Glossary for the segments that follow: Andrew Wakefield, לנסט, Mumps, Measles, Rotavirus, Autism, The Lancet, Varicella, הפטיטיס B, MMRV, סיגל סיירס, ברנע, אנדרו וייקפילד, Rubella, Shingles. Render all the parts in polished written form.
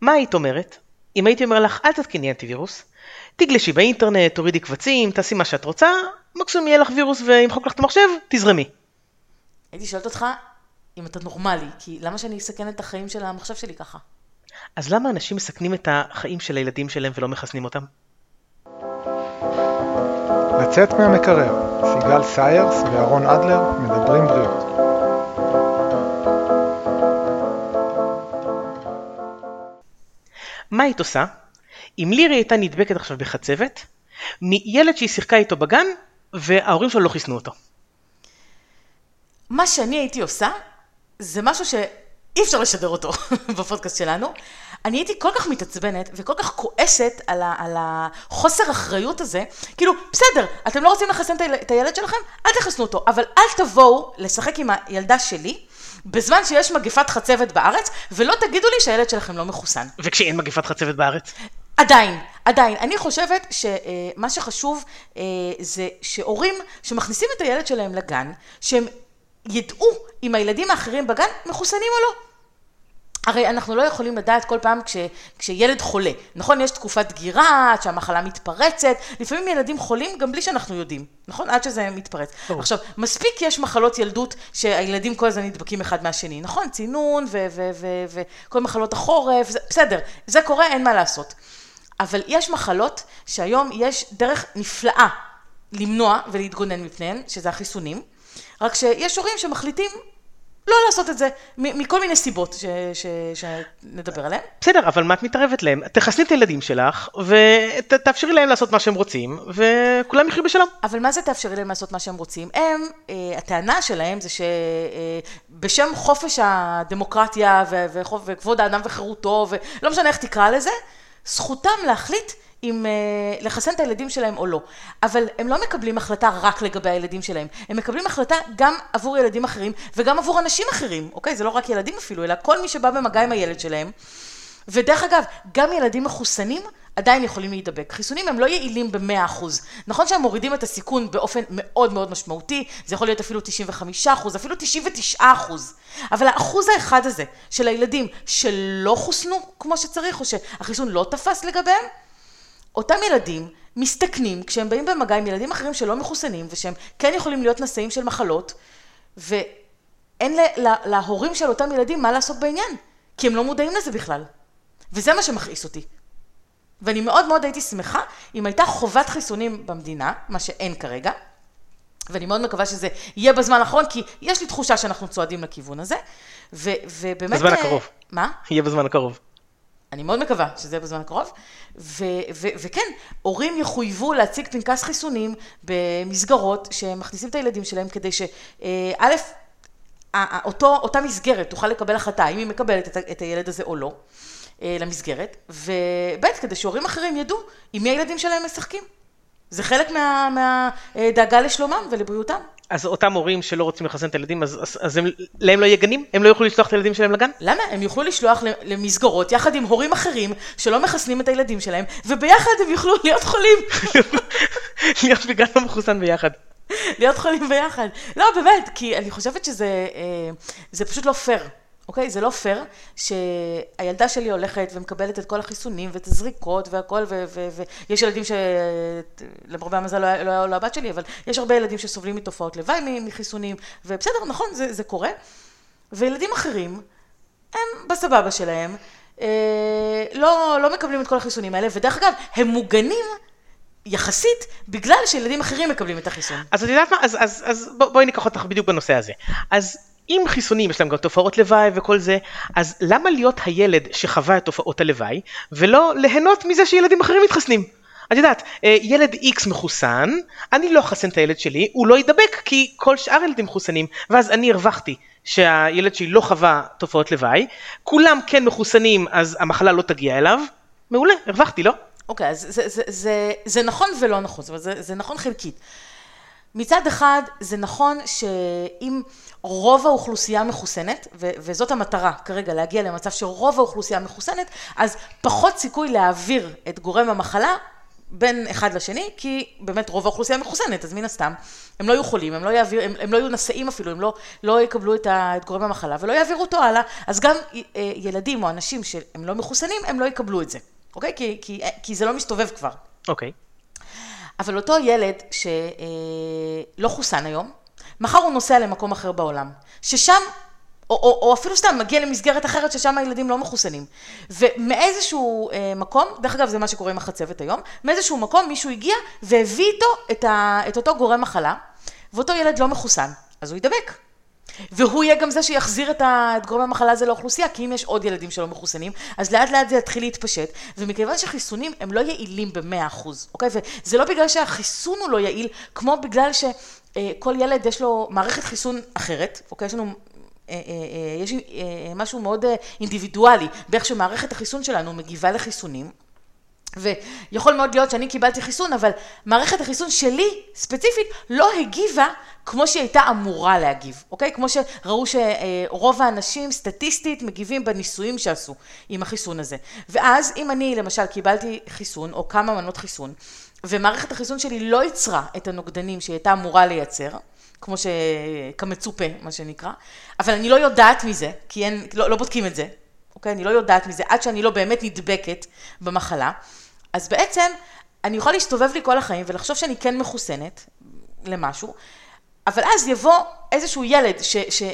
מה היית אומרת? אם הייתי אומר לך, אל תתקיני אנטיווירוס, תגלשי באינטרנט, תורידי קבצים, תעשי מה שאת רוצה, מקסימום יהיה לך וירוס וימחוק לך את המחשב, תזרמי. הייתי שואלת אותך אם אתה נורמלי, כי למה שאני אסכן את החיים של המחשב שלי ככה? אז למה אנשים מסכנים את החיים של הילדים שלהם ולא מחסנים אותם? לצאת מהמקרר, סיגל סיירס וארון אדלר מדברים בריאות. מה היית עושה? אם לירי הייתה נדבקת עכשיו בחצבת, מילד שהיא שיחקה איתו בגן, וההורים שלו לא חיסנו אותו. מה שאני הייתי עושה, זה משהו שאי אפשר לשדר אותו בפודקאסט שלנו. אני הייתי כל כך מתעצבנת וכל כך כועסת על החוסר אחריות הזה. כאילו, בסדר, אתם לא רוצים לחסן את הילד שלכם? אל תחסנו אותו, אבל אל תבואו לשחק עם הילדה שלי, בזמן שיש מגפת חצבת בארץ, ולא תגידו לי שהילד שלכם לא מחוסן. וכשאין מגפת חצבת בארץ? עדיין. אני חושבת שמה שחשוב זה שהורים שמכניסים את הילד שלהם לגן, שהם ידעו אם הילדים האחרים בגן מחוסנים או לא. הרי אנחנו לא יכולים לדעת כל פעם כשילד חולה. נכון, יש תקופת דגירה, עד שהמחלה מתפרצת, לפעמים ילדים חולים גם בלי שאנחנו יודעים. נכון? עד שזה מתפרץ. עכשיו, מספיק יש מחלות ילדות שהילדים כל הזמן נדבקים אחד מהשני. נכון? צינון וכל מחלות החורף, בסדר. זה קורה, אין מה לעשות. אבל יש מחלות שהיום יש דרך נפלאה למנוע ולהתגונן מפניהן, שזה החיסונים. רק שיש הורים שמחליטים לא לעשות את זה, מכל מיני סיבות שנדבר עליהן. בסדר, אבל מה את מתערבת להם? תחסני את הילדים שלך, ותאפשרי להם לעשות מה שהם רוצים, וכולם יחיו בשלום. אבל מה זה תאפשרי להם לעשות מה שהם רוצים? הם, הטענה שלהם זה שבשם חופש הדמוקרטיה, וכבוד האדם וחירותו, ולא משנה איך תקרא לזה, זכותם להחליט אם לחסן את הילדים שלהם או לא. אבל הם לא מקבלים החלטה רק לגבי הילדים שלהם. הם מקבלים החלטה גם עבור ילדים אחרים, וגם עבור אנשים אחרים, אוקיי? זה לא רק ילדים אפילו, אלא כל מי שבא במגע עם הילד שלהם. ודרך אגב, גם ילדים מחוסנים עדיין יכולים להידבק. חיסונים הם לא יעילים ב-100%. נכון שהם מורידים את הסיכון באופן מאוד מאוד משמעותי, זה יכול להיות אפילו 95%, אפילו 99%. אבל האחוז האחד הזה של הילדים שלא חוסנו כמו שצריך, או שהחיסון לא תפס לגביהם, אותם ילדים מסתכנים כשהם באים במגע עם ילדים אחרים שלא מחוסנים, ושהם כן יכולים להיות נשאים של מחלות, ואין להורים של אותם ילדים מה לעשות בעניין, כי הם לא מודעים לזה בכלל. וזה מה שמכעיס אותי. ואני מאוד מאוד הייתי שמחה אם הייתה חובת חיסונים במדינה, מה שאין כרגע, ואני מאוד מקווה שזה יהיה בזמן האחרון, כי יש לי תחושה שאנחנו צועדים לכיוון הזה, ובאמת... בזמן הקרוב. מה? יהיה בזמן הקרוב. אני מאוד מקווה שזה בזמן הקרוב, וכן, הורים יחויבו להציג פנקס חיסונים במסגרות שמכניסים את הילדים שלהם, כדי שאותה מסגרת תוכל לקבל החלטה, אם היא מקבלת את הילד הזה או לא, למסגרת, ובית, כדי שהורים אחרים ידעו עם מי הילדים שלהם משחקים. זה חלק מהדאגה לשלומם ולבריאותם. אז אותם הורים שלא רוצים לחסן את הילדים, אז להם לא יהיו גנים? הם לא יוכלו לשלוח את הילדים שלהם לגן? למה? הם יוכלו לשלוח למסגרות יחד עם הורים אחרים שלא מחסנים את הילדים שלהם, וביחד הם יוכלו להיות חולים. להיות בגן לא מחוסן ביחד. להיות חולים ביחד. לא, באמת, כי אני חושבת שזה פשוט לא פייר. אוקיי? זה לא פייר שהילדה שלי הולכת ומקבלת את כל החיסונים ואת הזריקות והכל, ויש ילדים שלמרבה המזל לא הבת שלי, אבל יש הרבה ילדים שסובלים מתופעות לוואי מחיסונים, ובסדר, נכון, זה קורה. וילדים אחרים, הם בסבבה שלהם, לא מקבלים את כל החיסונים האלה, ודרך אגב, הם מוגנים יחסית, בגלל שילדים אחרים מקבלים את החיסון. אז את יודעת מה? אז בואי ניקח אותך בדיוק בנושא הזה. אז אם חיסונים יש להם גם תופעות לוואי וכל זה, אז למה להיות הילד שחווה את תופעות הלוואי, ולא ליהנות מזה שילדים אחרים מתחסנים? את יודעת, ילד X מחוסן, אני לא אחסן את הילד שלי, הוא לא ידבק כי כל שאר הילדים מחוסנים, ואז אני הרווחתי שהילד שלי לא חווה תופעות לוואי, כולם כן מחוסנים, אז המחלה לא תגיע אליו, מעולה, הרווחתי, לא? אוקיי, אז זה נכון ולא נכון, זה נכון חלקית. מצד אחד, זה נכון שאם רוב האוכלוסייה מחוסנת, וזאת המטרה כרגע, להגיע למצב שרוב האוכלוסייה מחוסנת, אז פחות סיכוי להעביר את גורם המחלה בין אחד לשני, כי באמת רוב האוכלוסייה מחוסנת, אז מן הסתם, הם לא יהיו חולים, הם לא יהיו נשאים אפילו, הם לא יקבלו את גורם המחלה, ולא יעבירו אותו הלאה, אז גם ילדים או אנשים שהם לא מחוסנים, הם לא יקבלו את זה, אוקיי? כי זה לא מסתובב כבר. אוקיי. אבל אותו ילד שלא חוסן היום, מחר הוא נוסע למקום אחר בעולם, ששם, או אפילו סתם מגיע למסגרת אחרת ששם הילדים לא מחוסנים. ומאיזשהו מקום, דרך אגב זה מה שקורה עם החצבת היום, מאיזשהו מקום מישהו הגיע והביא איתו את אותו גורם מחלה, ואותו ילד לא מחוסן, אז הוא ידבק. והוא יהיה גם זה שיחזיר את גורם המחלה הזה לאוכלוסייה, כי אם יש עוד ילדים שלא מחוסנים, אז לאט לאט זה יתחיל להתפשט, ומכיוון שחיסונים הם לא יעילים ב100%, אוקיי? וזה לא בגלל שהחיסון הוא לא יעיל, כמו בגלל שכל ילד יש לו מערכת חיסון אחרת, אוקיי? יש לנו יש משהו מאוד אינדיבידואלי, באיך שמערכת החיסון שלנו מגיבה לחיסונים, ויכול מאוד להיות שאני קיבלתי חיסון, אבל מערכת החיסון שלי, ספציפית, לא הגיבה כמו שהיא הייתה אמורה להגיב, אוקיי? כמו שראו שרוב האנשים סטטיסטית מגיבים בניסויים שעשו עם החיסון הזה. ואז אם אני למשל קיבלתי חיסון, או כמה מנות חיסון, ומערכת החיסון שלי לא יצרה את הנוגדנים שהיא הייתה אמורה לייצר, כמו כמצופה, מה שנקרא. אבל אני לא יודעת מזה, כי לא בודקים את זה, אוקיי? אני לא יודעת מזה, עד שאני לא באמת נדבקת במחלה. אז בעצם, אני יכולה להסתובב לי כל החיים, ולחשוב שאני כן מחוסנת למשהו, אבל אז יבוא איזשהו ילד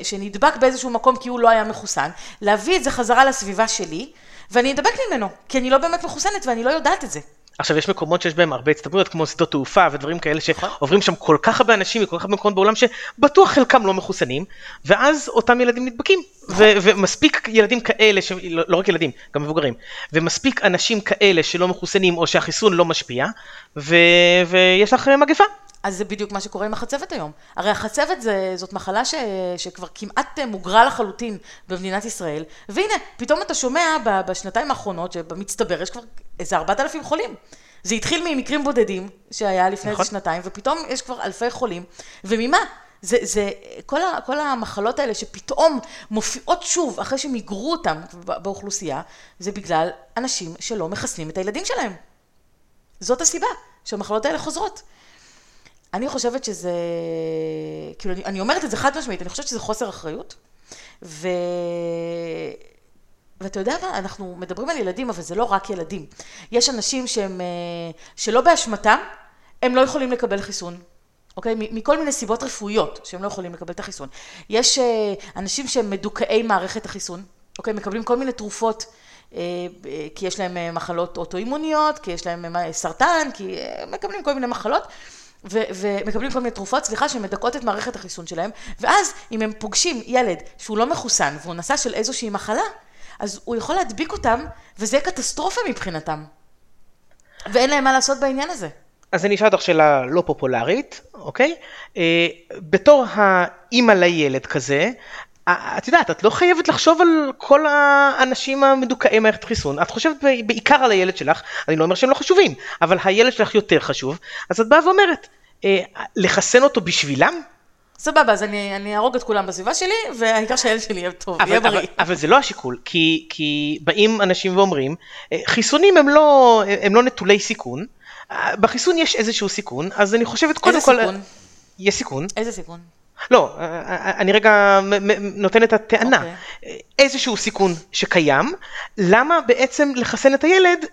שנדבק באיזשהו מקום, כי הוא לא היה מחוסן, להביא את זה חזרה לסביבה שלי, ואני אדבק ממנו, כי אני לא באמת מחוסנת, ואני לא יודעת את זה. עכשיו, יש מקומות שיש בהם הרבה הצטברויות, כמו שדות תעופה ודברים כאלה שעוברים שם כל כך הרבה אנשים, וכל כך הרבה מקומות בעולם שבטוח חלקם לא מחוסנים, ואז אותם ילדים נדבקים. ומספיק ילדים כאלה, לא רק ילדים, גם מבוגרים, ומספיק אנשים כאלה שלא מחוסנים, או שהחיסון לא משפיע, ויש לך מגפה. אז זה בדיוק מה שקורה עם החצבת היום. הרי החצבת זאת מחלה שכבר כמעט מוגרה לחלוטין במדינת ישראל, והנה, פתאום אתה שומע בשנתיים האחרונות שבמצטבר יש כבר איזה 4,000 חולים. זה התחיל ממקרים בודדים שהיה לפני נכון. שנתיים, ופתאום יש כבר אלפי חולים, וממה? זה כל המחלות האלה שפתאום מופיעות שוב אחרי שמיגרו אותם באוכלוסייה, זה בגלל אנשים שלא מחסנים את הילדים שלהם. זאת הסיבה שהמחלות האלה חוזרות. אני חושבת שזה, כאילו, אני אומרת את זה חד משמעית, אני חושבת שזה חוסר אחריות, ואתה יודע מה, אנחנו מדברים על ילדים, אבל זה לא רק ילדים. יש אנשים שלא באשמתם, הם לא יכולים לקבל חיסון, אוקיי? מכל מיני סיבות רפואיות שהם לא יכולים לקבל את החיסון. יש אנשים שהם מדוכאי מערכת החיסון, אוקיי? מקבלים כל מיני תרופות, כי יש להם מחלות אוטואימוניות, כי יש להם סרטן, כי מקבלים כל מיני מחלות, ומקבלים כל מיני תרופות, סליחה, שמדכאות את מערכת החיסון שלהם, ואז אם הם פוגשים ילד שהוא לא מחוסן, והוא נשא של איזושהי מחלה, אז הוא יכול להדביק אותם, וזה קטסטרופה מבחינתם. ואין להם מה לעשות בעניין הזה. אז אני אשאל אותך שאלה לא פופולרית, אוקיי? בתור האמא לילד כזה, את יודעת, את לא חייבת לחשוב על כל האנשים המדוכאי מערכת חיסון, את חושבת בעיקר על הילד שלך, אני לא אומר שהם לא חשובים, אבל הילד שלך יותר חשוב, אז את באה ואומרת, לחסן אותו בשבילם? סבבה, אז אני ארוג את כולם בסביבה שלי, והעיקר שהילד שלי יהיה טוב, יהיה בריא. אבל זה לא השיקול, כי באים אנשים ואומרים, חיסונים הם לא נטולי סיכון, בחיסון יש איזשהו סיכון, אז אני חושבת קודם כל... איזה סיכון? יש סיכון. איזה סיכון? לא, אני רגע נותן את הטענה, איזשהו סיכון שקיים, למה בעצם לחסן את הילד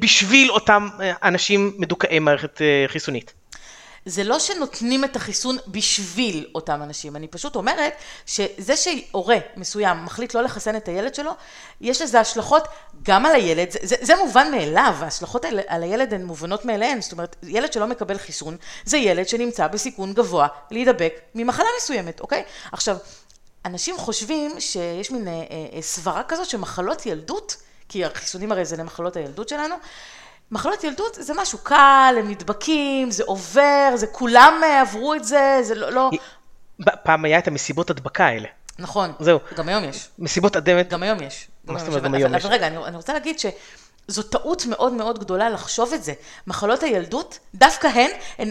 בשביל אותם אנשים מדוכאי מערכת חיסונית? זה לא שנותנים את החיסון בשביל אותם אנשים, אני פשוט אומרת שזה שהורה מסוים מחליט לא לחסן את הילד שלו, יש לזה השלכות גם על הילד, זה מובן מאליו, ההשלכות על הילד הן מובנות מאליהן, זאת אומרת, ילד שלא מקבל חיסון, זה ילד שנמצא בסיכון גבוה להידבק ממחלה מסוימת, אוקיי? עכשיו, אנשים חושבים שיש מין סברה כזאת שמחלות ילדות, כי החיסונים הרי זה למחלות הילדות שלנו, מחלות ילדות זה משהו קל, הם נדבקים, זה עובר, זה כולם עברו את זה, זה לא... פעם היה את המסיבות הדבקה האלה. נכון. זהו. גם היום יש. מסיבות אדמת. גם היום יש. מה זאת אומרת, גם היום יש. אבל רגע, אני רוצה להגיד שזו טעות מאוד מאוד גדולה לחשוב את זה. מחלות הילדות, דווקא הן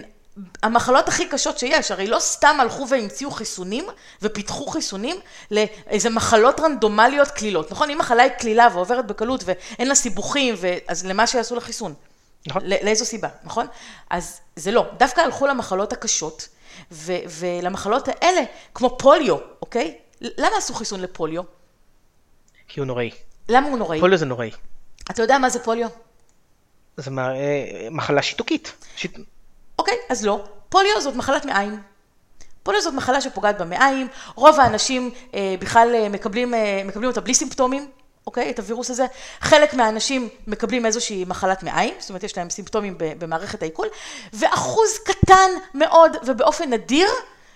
המחלות הכי קשות שיש, הרי לא סתם הלכו והמציאו חיסונים, ופיתחו חיסונים לאיזה מחלות רנדומליות כלילות, נכון? אם מחלה היא כלילה ועוברת בקלות ואין לה סיבוכים, אז למה שיעשו לחיסון? נכון. לאיזו סיבה, נכון? אז זה לא. דווקא הלכו למחלות הקשות, ולמחלות האלה, כמו פוליו, אוקיי? למה עשו חיסון לפוליו? כי הוא נוראי. למה הוא נוראי? פוליו זה נוראי. אתה יודע מה זה פוליו? זה מחלה שיתוקית. אוקיי, אז לא. פוליו זאת מחלת מעיים. פוליו זאת מחלה שפוגעת במעיים. רוב האנשים בכלל מקבלים אותה בלי סימפטומים, אוקיי? את הווירוס הזה. חלק מהאנשים מקבלים איזושהי מחלת מעיים, זאת אומרת יש להם סימפטומים במערכת העיכול, ואחוז קטן מאוד ובאופן נדיר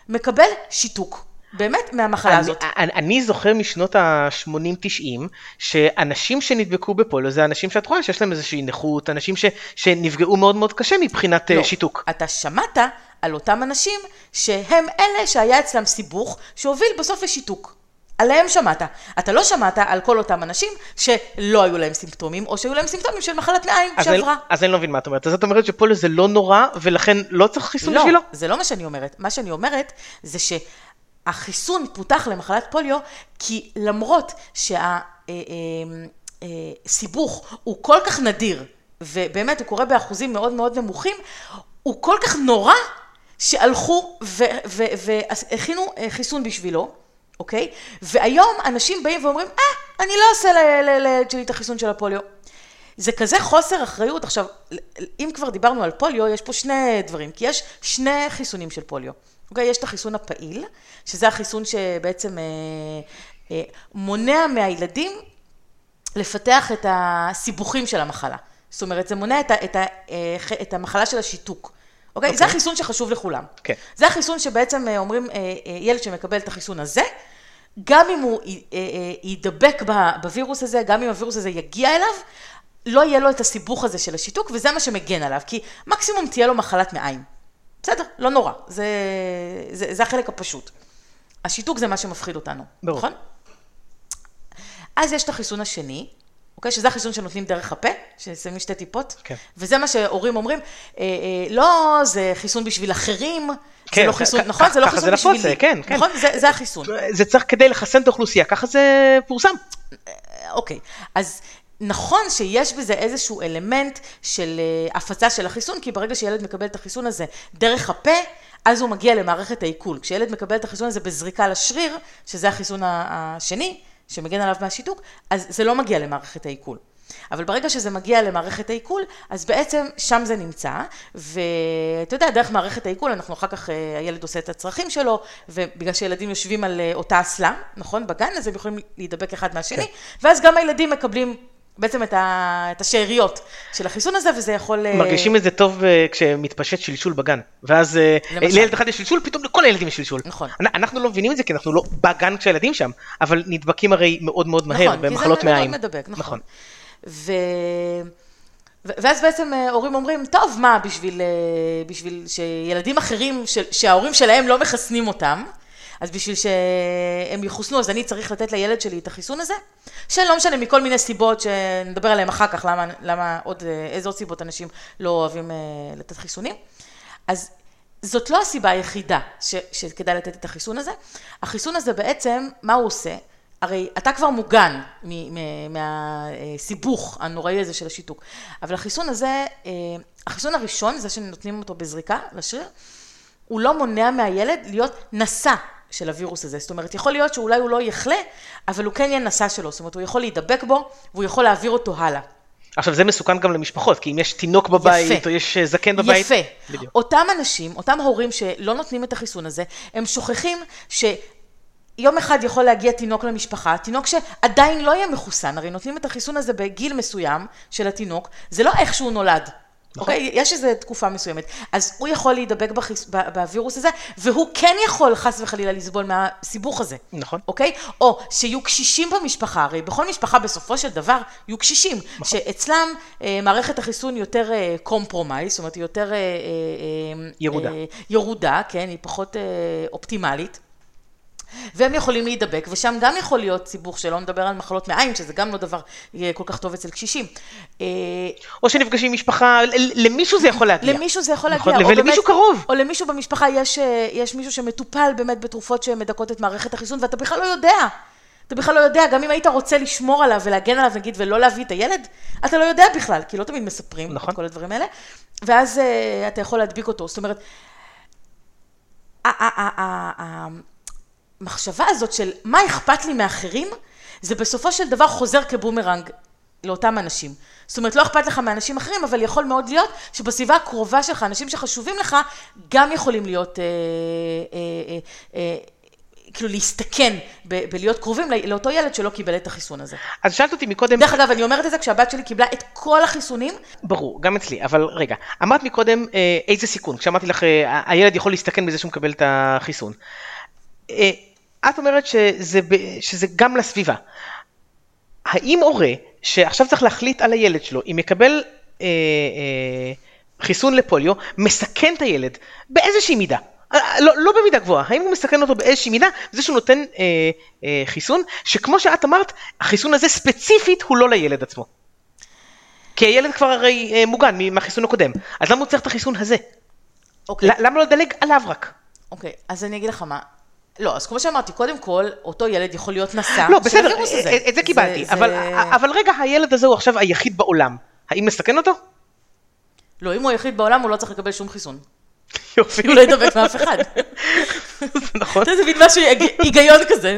מקבל שיתוק. באמת מהמחלה הזאת. אני זוכר משנות ה-80-90 שאנשים שנדבקו בפוליו זה אנשים שאת רואה שיש להם איזושהי נכות, אנשים שנפגעו מאוד מאוד קשה מבחינת שיתוק. אתה שמעת על אותם אנשים שהם אלה שהיה אצלם סיבוך שהוביל בסוף לשיתוק. עליהם שמעת. אתה לא שמעת על כל אותם אנשים שלא היו להם סימפטומים, או שהיו להם סימפטומים של מחלת מעיים שעברה. אז אני לא מבין מה את אומרת. אז את אומרת שפוליו זה לא נורא, ולכן לא צריך חיסון בשבילו? לא, זה לא מה שאני אומרת. מה שאני אומרת זה ש החיסון פותח למחלת פוליו, כי למרות שהסיבוך הוא כל כך נדיר, ובאמת הוא קורה באחוזים מאוד מאוד נמוכים, הוא כל כך נורא, שהלכו והכינו חיסון בשבילו, אוקיי? והיום אנשים באים ואומרים, אני לא עושה שלי את החיסון של הפוליו. זה כזה חוסר אחריות. עכשיו, אם כבר דיברנו על פוליו, יש פה שני דברים, כי יש שני חיסונים של פוליו. אוקיי, יש את החיסון הפעיל, שזה החיסון שבעצם מונע מהילדים לפתח את הסיבוכים של המחלה. זאת אומרת, זה מונע את המחלה של השיתוק. אוקיי? Okay. זה החיסון שחשוב לכולם. Okay. זה החיסון שבעצם אומרים, ילד שמקבל את החיסון הזה, גם אם הוא יידבק בווירוס הזה, גם אם הווירוס הזה יגיע אליו, לא יהיה לו את הסיבוך הזה של השיתוק, וזה מה שמגן עליו, כי מקסימום תהיה לו מחלת מעיים. בסדר, לא נורא, זה החלק הפשוט. השיתוק זה מה שמפחיד אותנו, נכון? אז יש את החיסון השני, אוקיי? שזה החיסון שנותנים דרך הפה, ששמים שתי טיפות, וזה מה שהורים אומרים, לא, זה חיסון בשביל אחרים, זה לא חיסון, נכון? זה לא חיסון בשבילי, נכון? זה החיסון. זה צריך כדי לחסן את האוכלוסייה, ככה זה פורסם. אוקיי, אז נכון שיש בזה איזשהו אלמנט של הפצה של החיסון, כי ברגע שילד מקבל את החיסון הזה דרך הפה, אז הוא מגיע למערכת העיכול. כשילד מקבל את החיסון הזה בזריקה לשריר, שזה החיסון השני, שמגן עליו מהשיתוק, אז זה לא מגיע למערכת העיכול. אבל ברגע שזה מגיע למערכת העיכול, אז בעצם שם זה נמצא, ואתה יודע, דרך מערכת העיכול, אנחנו אחר כך, הילד עושה את הצרכים שלו, ובגלל שילדים יושבים על אותה אסלה, נכון? בגן, אז הם יכולים להידבק אחד מהשני, ואז גם הילדים מקבלים בעצם את השאריות של החיסון הזה, וזה יכול מרגישים את זה טוב כשמתפשט שלשול בגן. ואז לילד אחד יש שלשול, פתאום לכל הילדים יש שלשול. נכון. אנחנו לא מבינים את זה, כי אנחנו לא בגן כשהילדים שם, אבל נדבקים הרי מאוד מאוד מהר, במחלות מעיים. נכון, כי זה מאוד מדבק, נכון. ואז בעצם הורים אומרים, טוב, מה, בשביל שילדים אחרים, שההורים שלהם לא מחסנים אותם, אז בשביל שהם יחוסנו, אז אני צריך לתת לילד שלי את החיסון הזה, שלא משנה מכל מיני סיבות שנדבר עליהם אחר כך, למה עוד, איזה עוד סיבות אנשים לא אוהבים לתת חיסונים. אז זאת לא הסיבה היחידה שכדאי לתת את החיסון הזה. החיסון הזה בעצם, מה הוא עושה? הרי אתה כבר מוגן מהסיבוך הנוראי הזה של השיתוק. אבל החיסון הזה, החיסון הראשון, זה שנותנים אותו בזריקה לשריר, הוא לא מונע מהילד להיות נשא של הווירוס הזה. זאת אומרת, יכול להיות שאולי הוא לא יחלה, אבל הוא כן יהיה נשא שלו. זאת אומרת, הוא יכול להידבק בו, והוא יכול להעביר אותו הלאה. עכשיו, זה מסוכן גם למשפחות, כי אם יש תינוק בבית, יפה. או יש זקן בבית. יפה. בדיוק. אותם אנשים, אותם הורים שלא נותנים את החיסון הזה, הם שוכחים שיום אחד יכול להגיע תינוק למשפחה, תינוק שעדיין לא יהיה מחוסן. הרי נותנים את החיסון הזה בגיל מסוים של התינוק, זה לא איך שהוא נולד. אוקיי, יש איזו תקופה מסוימת, אז הוא יכול להידבק בווירוס הזה, והוא כן יכול חס וחלילה לסבול מהסיבוך הזה. נכון. אוקיי? או שיהיו קשישים במשפחה, הרי בכל משפחה בסופו של דבר יהיו קשישים, שאצלם מערכת החיסון יותר קומפרומייז, זאת אומרת יותר ירודה, כן, היא פחות אופטימלית. והם יכולים להידבק, ושם גם יכול להיות סיבוך שלא נדבר על מחלות מעיים, שזה גם לא דבר כל כך טוב אצל קשישים. או שנפגשים משפחה, למישהו זה יכול להגיע. למישהו זה יכול להגיע. ולמישהו קרוב. או למישהו במשפחה, יש מישהו שמטופל באמת בתרופות שמדכאות את מערכת החיסון, ואתה בכלל לא יודע. אתה בכלל לא יודע, גם אם היית רוצה לשמור עליו ולהגן עליו, נגיד, ולא להביא את הילד, אתה לא יודע בכלל, כי לא תמיד מספרים נכון. את כל הדברים האלה, ואז אתה יכול להדביק אותו. זאת אומרת, המחשבה הזאת של מה אכפת לי מאחרים, זה בסופו של דבר חוזר כבומרנג לאותם אנשים. זאת אומרת, לא אכפת לך מאנשים אחרים, אבל יכול מאוד להיות שבסביבה הקרובה שלך, אנשים שחשובים לך, גם יכולים להיות... כאילו להסתכן בלהיות קרובים לאותו ילד שלא קיבל את החיסון הזה. אז שאלת אותי מקודם... דרך אגב, אני אומרת את זה כשהבת שלי קיבלה את כל החיסונים. ברור, גם אצלי, אבל רגע, אמרת מקודם איזה סיכון, כשאמרתי לך, הילד יכול להסתכן בזה שהוא מקבל את החיסון. את אומרת שזה גם לסביבה. האם הורה שעכשיו צריך להחליט על הילד שלו, אם יקבל חיסון לפוליו, מסכן את הילד באיזושהי מידה? לא במידה גבוהה, האם הוא מסכן אותו באיזושהי מידה, זה שהוא נותן חיסון, שכמו שאת אמרת, החיסון הזה ספציפית הוא לא לילד עצמו. כי הילד כבר הרי מוגן מהחיסון הקודם, אז למה הוא צריך את החיסון הזה? אוקיי. למה לא לדלג עליו רק? אוקיי, אז אני אגיד לך מה, לא, אז כמו שאמרתי, קודם כל, אותו ילד יכול להיות נשא. לא, בסדר, את זה קיבלתי, אבל רגע, הילד הזה הוא עכשיו היחיד בעולם, האם מסכן אותו? לא, אם הוא היחיד בעולם, הוא לא צריך לקבל שום חיסון. הוא לא ידבק מאף אחד. נכון. זה מין משהו היגיון כזה.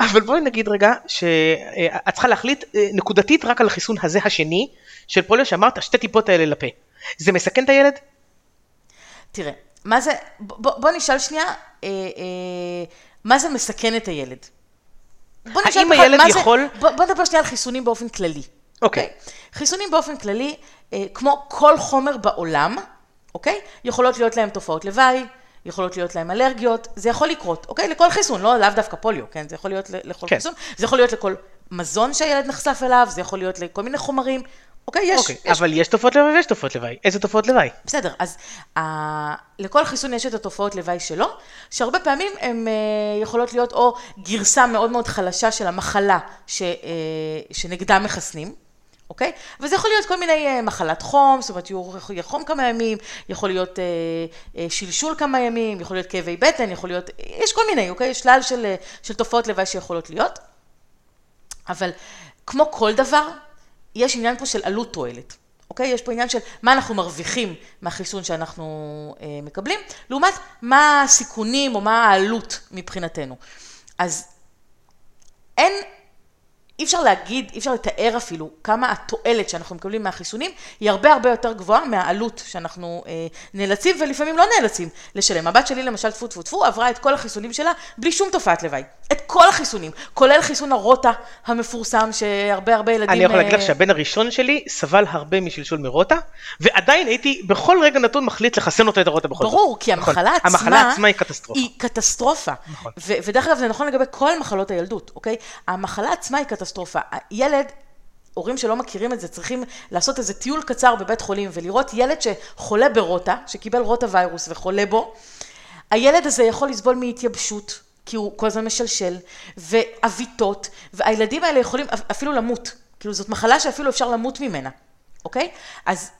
אבל בואי נגיד רגע, שאת צריכה להחליט נקודתית רק על החיסון הזה השני, של פוליו שאמרת, שתי טיפות האלה לפה. זה מסכן את הילד? תראה, מה זה, בוא נשאל שנייה, מה זה מסכן את הילד? האם הילד יכול... בוא נדבר שנייה על חיסונים באופן כללי. אוקיי. חיסונים באופן כללי, כמו כל חומר בעולם, אוקיי? יכולות להיות להם תופעות לוואי, יכולות להיות להם אלרגיות, זה יכול לקרות, אוקיי? לכל חיסון, לאו דווקא פוליו, כן? זה יכול להיות לכל חיסון, זה יכול להיות לכל מזון שהילד נחשף אליו, זה יכול להיות לכל מיני חומרים, אוקיי? יש... אבל יש תופעות לוואי ויש תופעות לוואי. איזה תופעות לוואי? בסדר, אז לכל חיסון יש את התופעות לוואי שלו, שהרבה פעמים הן יכולות להיות או גרסה מאוד מאוד חלשה של המחלה שנגדה מחסנים, אוקיי? וזה יכול להיות כל מיני מחלת חום, זאת אומרת, יהיה חום כמה ימים, יכול להיות שלשול כמה ימים, יכול להיות כאבי בטן, יכול להיות, יש כל מיני, אוקיי? יש שלל של תופעות לוואי שיכולות להיות. אבל כמו כל דבר, יש עניין פה של עלות תועלת, אוקיי? יש פה עניין של מה אנחנו מרוויחים מהחיסון שאנחנו מקבלים, לעומת מה הסיכונים או מה העלות מבחינתנו. אז אי אפשר לתאר אפילו כמה התועלת שאנחנו מקבלים מהחיסונים היא הרבה הרבה יותר גבוהה מהעלות שאנחנו נאלצים ולפעמים לא נאלצים לשלם. הבת שלי למשל תפו עברה את כל החיסונים שלה בלי שום תופעת לוואי. את כל החיסונים, כולל חיסון הרוטה המפורסם שהרבה הרבה ילדים... אני יכול להגיד לך שהבן הראשון שלי סבל הרבה משלשול מרוטה, ועדיין הייתי בכל רגע נתון מחליט לחסן אותה את הרוטה בכל זאת. ברור, כי המחלה עצמה היא קטסטרופה. היא קטסטרופה. נכון. ודרך אגב זה נכון לגבי כל מחלות הילדות, אוקיי? המחלה עצמה היא קטסטרופה. ילד, הורים שלא מכירים את זה, צריכים לעשות איזה טיול קצר בבית חולים, ולראות ילד שחולה ברוטה, שקיבל רוטה ויירוס וחולה בו, הילד הזה יכול לסבול מהתייבשות, כי הוא כל הזמן משלשל, ואביתות, והילדים האלה יכולים אפילו למות, כאילו זאת מחלה שאפילו אפשר למות ממנה, אוקיי? אז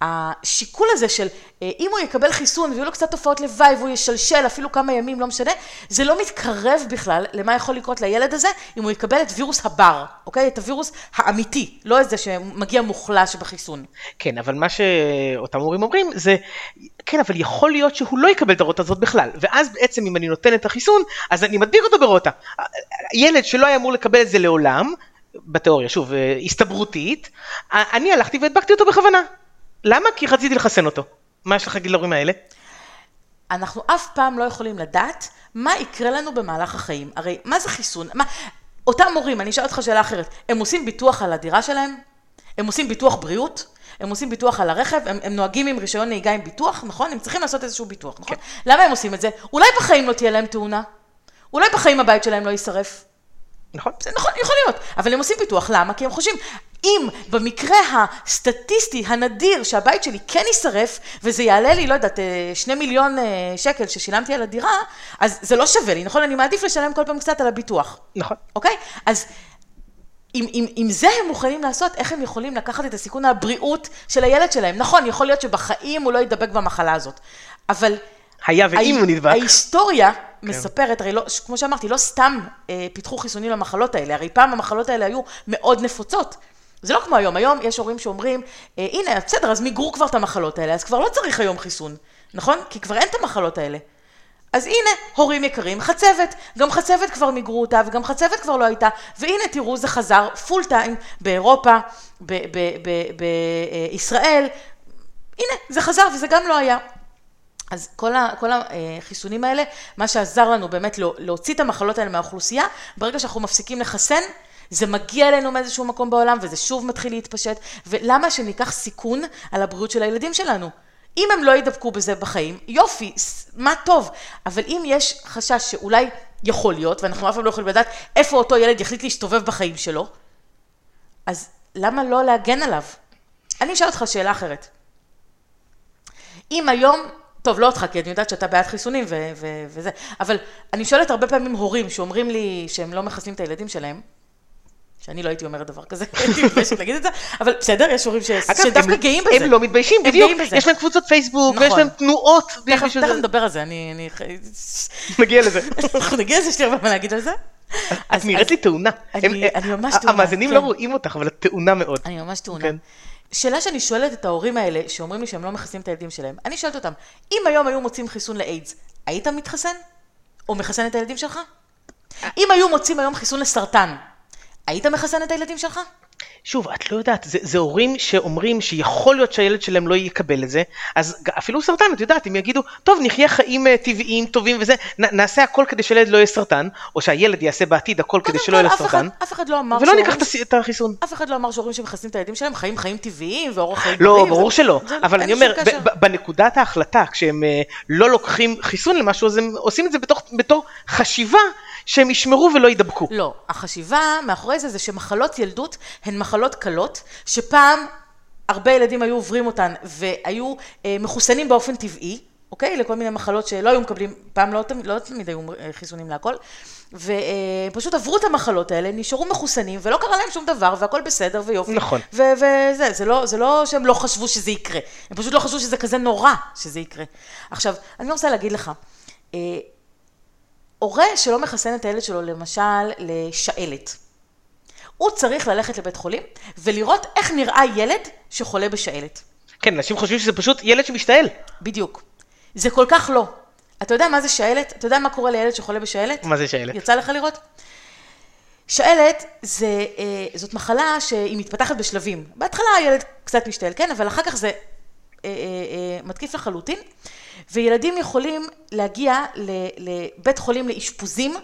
השיקול הזה של אם הוא יקבל חיסון ויהיו לו קצת תופעות לוואי, והוא ישלשל אפילו כמה ימים, לא משנה, זה לא מתקרב בכלל למה יכול לקרות לילד הזה, אם הוא יקבל את וירוס הבר, אוקיי? את הווירוס האמיתי, לא את זה שמגיע מוחלש בחיסון. כן, אבל מה שאותם הורים אומרים זה... כן, אבל יכול להיות שהוא לא יקבל את הרוטה הזאת בכלל, ואז בעצם אם אני נותן את החיסון, אז אני מדביק אותו ברוטה. ילד שלא היה אמור לקבל את זה לעולם, בתיאוריה, שוב, הסתברותית, אני הלכתי והדבקתי אותו בכוונה. למה? כי רציתי לחסן אותו. מה יש לך להגיד להורים האלה? אנחנו אף פעם לא יכולים לדעת מה יקרה לנו במהלך החיים. הרי מה זה חיסון? אותם מורים, אני אשאל אותך שאלה אחרת, הם עושים ביטוח על הדירה שלהם? הם עושים ביטוח בריאות? הם עושים ביטוח על הרכב, הם נוהגים עם רישיון נהיגה עם ביטוח, נכון? הם צריכים לעשות איזשהו ביטוח, נכון? למה הם עושים את זה? אולי בחיים לא תהיה להם תאונה, אולי בחיים הבית שלהם לא יישרף. נכון? נכון, יכול להיות. אבל הם עושים ביטוח, למה? כי הם חושבים, אם במקרה הסטטיסטי הנדיר שהבית שלי כן יישרף, וזה יעלה לי, לא יודעת, 2 מיליון שקל ששילמתי על הדירה, אז זה לא שווה לי, נכון? אני מעדיף לשלם כל פעם קצת על הביטוח. נכון. אוקיי? אז אם זה הם מוכנים לעשות, איך הם יכולים לקחת את הסיכון הבריאות של הילד שלהם? נכון, יכול להיות שבחיים הוא לא ידבק במחלה הזאת. אבל... היה ואם הוא נדבק. ההיסטוריה מספרת, הרי לא, כמו שאמרתי, לא סתם פיתחו חיסונים למחלות האלה, הרי פעם המחלות האלה היו מאוד נפוצות. זה לא כמו היום, היום יש הורים שאומרים, הנה, בסדר, אז מיגרו כבר את המחלות האלה, אז כבר לא צריך היום חיסון, נכון? כי כבר אין את המחלות האלה. אז הנה, הורים יקרים, חצבת, גם חצבת כבר מיגרו אותה, וגם חצבת כבר לא הייתה, והנה תראו, זה חזר פול טיים באירופה, בישראל, הנה, זה חזר וזה גם לא היה. אז כל החיסונים האלה, מה שעזר לנו באמת להוציא את המחלות האלה מהאוכלוסייה, ברגע שאנחנו מפסיקים לחסן, זה מגיע אלינו מאיזשהו מקום בעולם, וזה שוב מתחיל להתפשט, ולמה שניקח סיכון על הבריאות של הילדים שלנו? אם הם לא ידבקו בזה בחיים, יופי, מה טוב, אבל אם יש חשש שאולי יכול להיות, ואנחנו אף פעם לא יכולים לדעת איפה אותו ילד יחליט להשתובב בחיים שלו, אז למה לא להגן עליו? אני אשאל אותך שאלה אחרת. אם היום, טוב, לא אותך, כי אני יודעת שאתה בעד חיסונים וזה, אבל אני שואלת הרבה פעמים הורים שאומרים לי שהם לא מחסנים את הילדים שלהם, שאני לא הייתי אומרת דבר כזה, הייתי מתביישת להגיד את זה, אבל בסדר, יש הורים שדווקא גאים בזה. הם לא מתביישים, בדיוק, יש להם קבוצות פייסבוק, ויש להם תנועות. תכף נדבר על זה, אני... נגיע לזה. אנחנו נגיע לזה, יש לי הרבה מה להגיד על זה. את נראית לי תאונה. אני ממש תאונה. המאזינים לא רואים אותך, אבל את תאונה מאוד. אני ממש תאונה. שאלה שאני שואלת את ההורים האלה, שאומרים לי שהם לא מחסנים את הילדים שלהם, אני שואלת אותם, אם היום היו מוצאים חיסון לאיידס, היית מתחסן? או מחסן את הילדים שלך? אם היו מוצאים היום חיסון לסרטן, היית מחסן את הילדים שלך? שוב, את לא יודעת, זה הורים שאומרים שיכול להיות שהילד שלהם לא יקבל את זה, אז אפילו סרטן, את יודעת, אם יגידו, טוב, נחיה חיים טבעיים, טובים וזה, נעשה הכל כדי שהילד לא יהיה סרטן, או שהילד יעשה בעתיד הכל כדי שלא יהיה סרטן, ולא ניקח את החיסון. אף אחד לא אמר שהורים שמחסנים את הילדים שלהם חיים חיים טבעיים ואורח חיים טבעי. לא, ברור שלא, אבל אני אומר, בנקודת ההחלטה, כשהם לא לוקחים חיסון למשהו, אז הם עושים את זה בתור חשיבה, שהם ישמרו ולא ידבקו. לא, החשיבה מאחורי זה שמחלות ילדות הן מחלות קלות, שפעם הרבה ילדים היו עוברים אותן והיו מחוסנים באופן טבעי, אוקיי? לכל מיני מחלות שלא היו מקבלים, פעם לא תמיד היו חיסונים להכל, ופשוט עברו את המחלות האלה, נשארו מחוסנים ולא קרה להם שום דבר והכל בסדר ויופי. נכון. וזה, זה לא שהם לא חשבו שזה יקרה, הם פשוט לא חשבו שזה כזה נורא שזה יקרה. עכשיו, אני רוצה להגיד לך, הורה שלא מחסן את הילד שלו, למשל, לשאלת. הוא צריך ללכת לבית חולים ולראות איך נראה ילד שחולה בשאלת. כן, אנשים חושבים שזה פשוט ילד שמשתעל. בדיוק. זה כל כך לא. אתה יודע מה זה שאלת? אתה יודע מה קורה לילד שחולה בשאלת? מה זה שאלת? יצא לך לראות? שאלת זאת מחלה שהיא מתפתחת בשלבים. בהתחלה הילד קצת משתעל, כן, אבל אחר כך זה מתקיף לחלוטין. וילדים יכולים להגיע לבית חולים לאשפוזים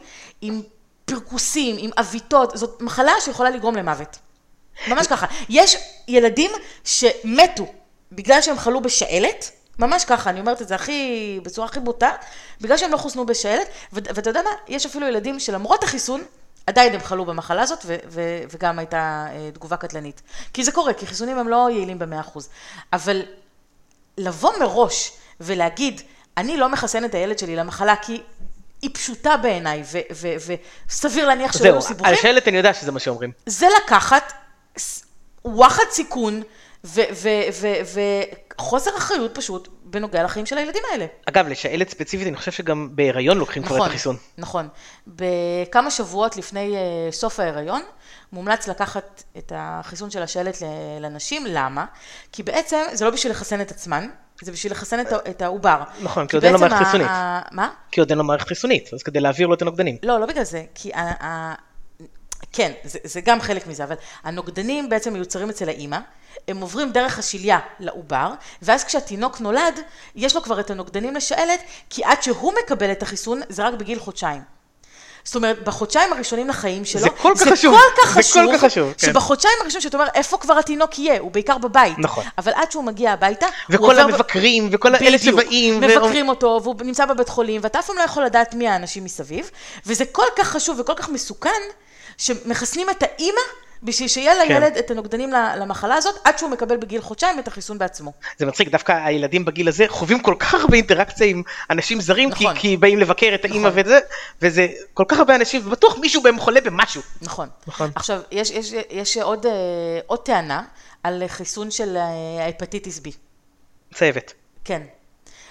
עם פרקוסים, עם אביטות, זאת מחלה שיכולה לגרום למוות. ממש ככה. יש ילדים שמתו בגלל שהם חלו בשאלת, ממש ככה, אני אומרת את זה בצורה הכי בוטה, בגלל שהם לא חוסנו בשאלת, ואתה יודע מה, יש אפילו ילדים שלמרות החיסון, עדיין הם חלו במחלה הזאת, וגם הייתה תגובה קטלנית. כי זה קורה, כי חיסונים הם לא יעילים ב100%. אבל לבוא מראש ולהגיד, אני לא מחסן את הילד שלי למחלה, כי היא פשוטה בעיניי, וסביר להניח שלא יהיו סיבוכים. על השאלת אני יודע שזה מה שאומרים. זה לקחת ווחד סיכון, וחוסר אחריות פשוט, בנוגע לחיים של הילדים האלה. אגב, לשאלת ספציפית, אני חושב שגם בהיריון לוקחים כבר את החיסון. נכון, נכון. בכמה שבועות לפני סוף ההיריון, מומלץ לקחת את החיסון של השאלת לנשים. למה? כי בעצם זה לא בשביל לחסן את עצמן, זה בשביל לחסן את העובר. נכון, כי עוד אין לו מערכת חיסונית. מה? כי עוד אין לו מערכת חיסונית, אז כדי להעביר לו את הנוגדנים. לא, לא בגלל זה, כי כן, זה גם חלק מזה, אבל הנוגדנים בעצם מיוצרים אצל האמא, הם עוברים דרך השליה לעובר, ואז כשהתינוק נולד, יש לו כבר את הנוגדנים לשאלת, כי עד שהוא מקבל את החיסון, זה רק בגיל חודשיים. זאת אומרת, בחודשיים הראשונים לחיים שלו, זה כל כך חשוב, שבחודשיים הראשונים שאתה אומר, איפה כבר התינוק יהיה? הוא בעיקר בבית. נכון. אבל עד שהוא מגיע הביתה, וכל המבקרים, וכל האלה שבאים. מבקרים אותו, והוא נמצא בבית חולים, ואתה אף פעם לא יכול לדעת מי האנשים מסביב, וזה כל כך חשוב וכל כך מסוכן, שמחסנים את האמא, בשביל שיהיה לילד את הנוגדנים למחלה הזאת, עד שהוא מקבל בגיל חודשיים את החיסון בעצמו. זה מצחיק, דווקא הילדים בגיל הזה חווים כל כך הרבה אינטראקציה עם אנשים זרים, כי באים לבקר את האמא וזה כל כך הרבה אנשים, ובטוח מישהו בהם חולה במשהו. נכון. עכשיו, יש עוד טענה על חיסון של ההפטיטיס B. צהבת. כן.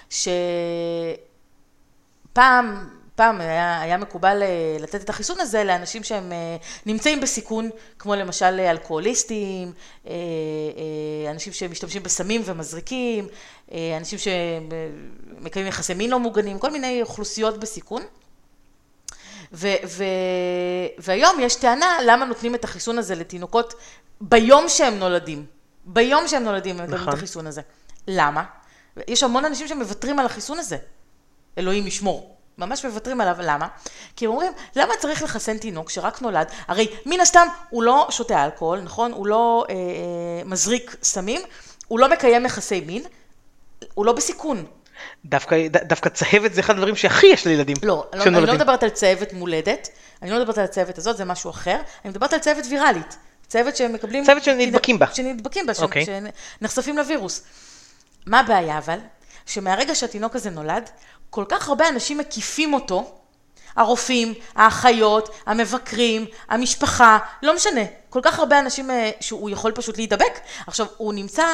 שפעם... פעם היה מקובל לתת את החיסון הזה לאנשים שהם נמצאים בסיכון, כמו למשל אלכוהוליסטים, אנשים שמשתמשים בסמים ומזריקים, אנשים שמקיימים יחסי מין לא מוגנים, כל מיני אוכלוסיות בסיכון. והיום יש טענה למה נותנים את החיסון הזה לתינוקות ביום שהם נולדים. ביום שהם נולדים הם נותנים את החיסון הזה. למה? יש המון אנשים שמוותרים על החיסון הזה. אלוהים ישמור. ממש מוותרים עליו. למה? כי הם אומרים, למה צריך לחסן תינוק שרק נולד? הרי מן הסתם הוא לא שותה אלכוהול, נכון? הוא לא מזריק סמים, הוא לא מקיים יחסי מין, הוא לא בסיכון. דווקא צהבת זה אחד הדברים שהכי יש לילדים. לא, אני לא מדברת על צהבת מולדת, אני לא מדברת על הצהבת הזאת, זה משהו אחר. אני מדברת על צהבת ויראלית. צהבת שמקבלים... צהבת שנדבקים בה. שנדבקים בה, שנחשפים לווירוס. מה הבעיה אבל? שמהרגע שהתינוק הזה נולד, כל כך הרבה אנשים מקיפים אותו, הרופאים, האחיות, המבקרים, המשפחה, לא משנה, כל כך הרבה אנשים שהוא יכול פשוט להידבק. עכשיו, הוא נמצא,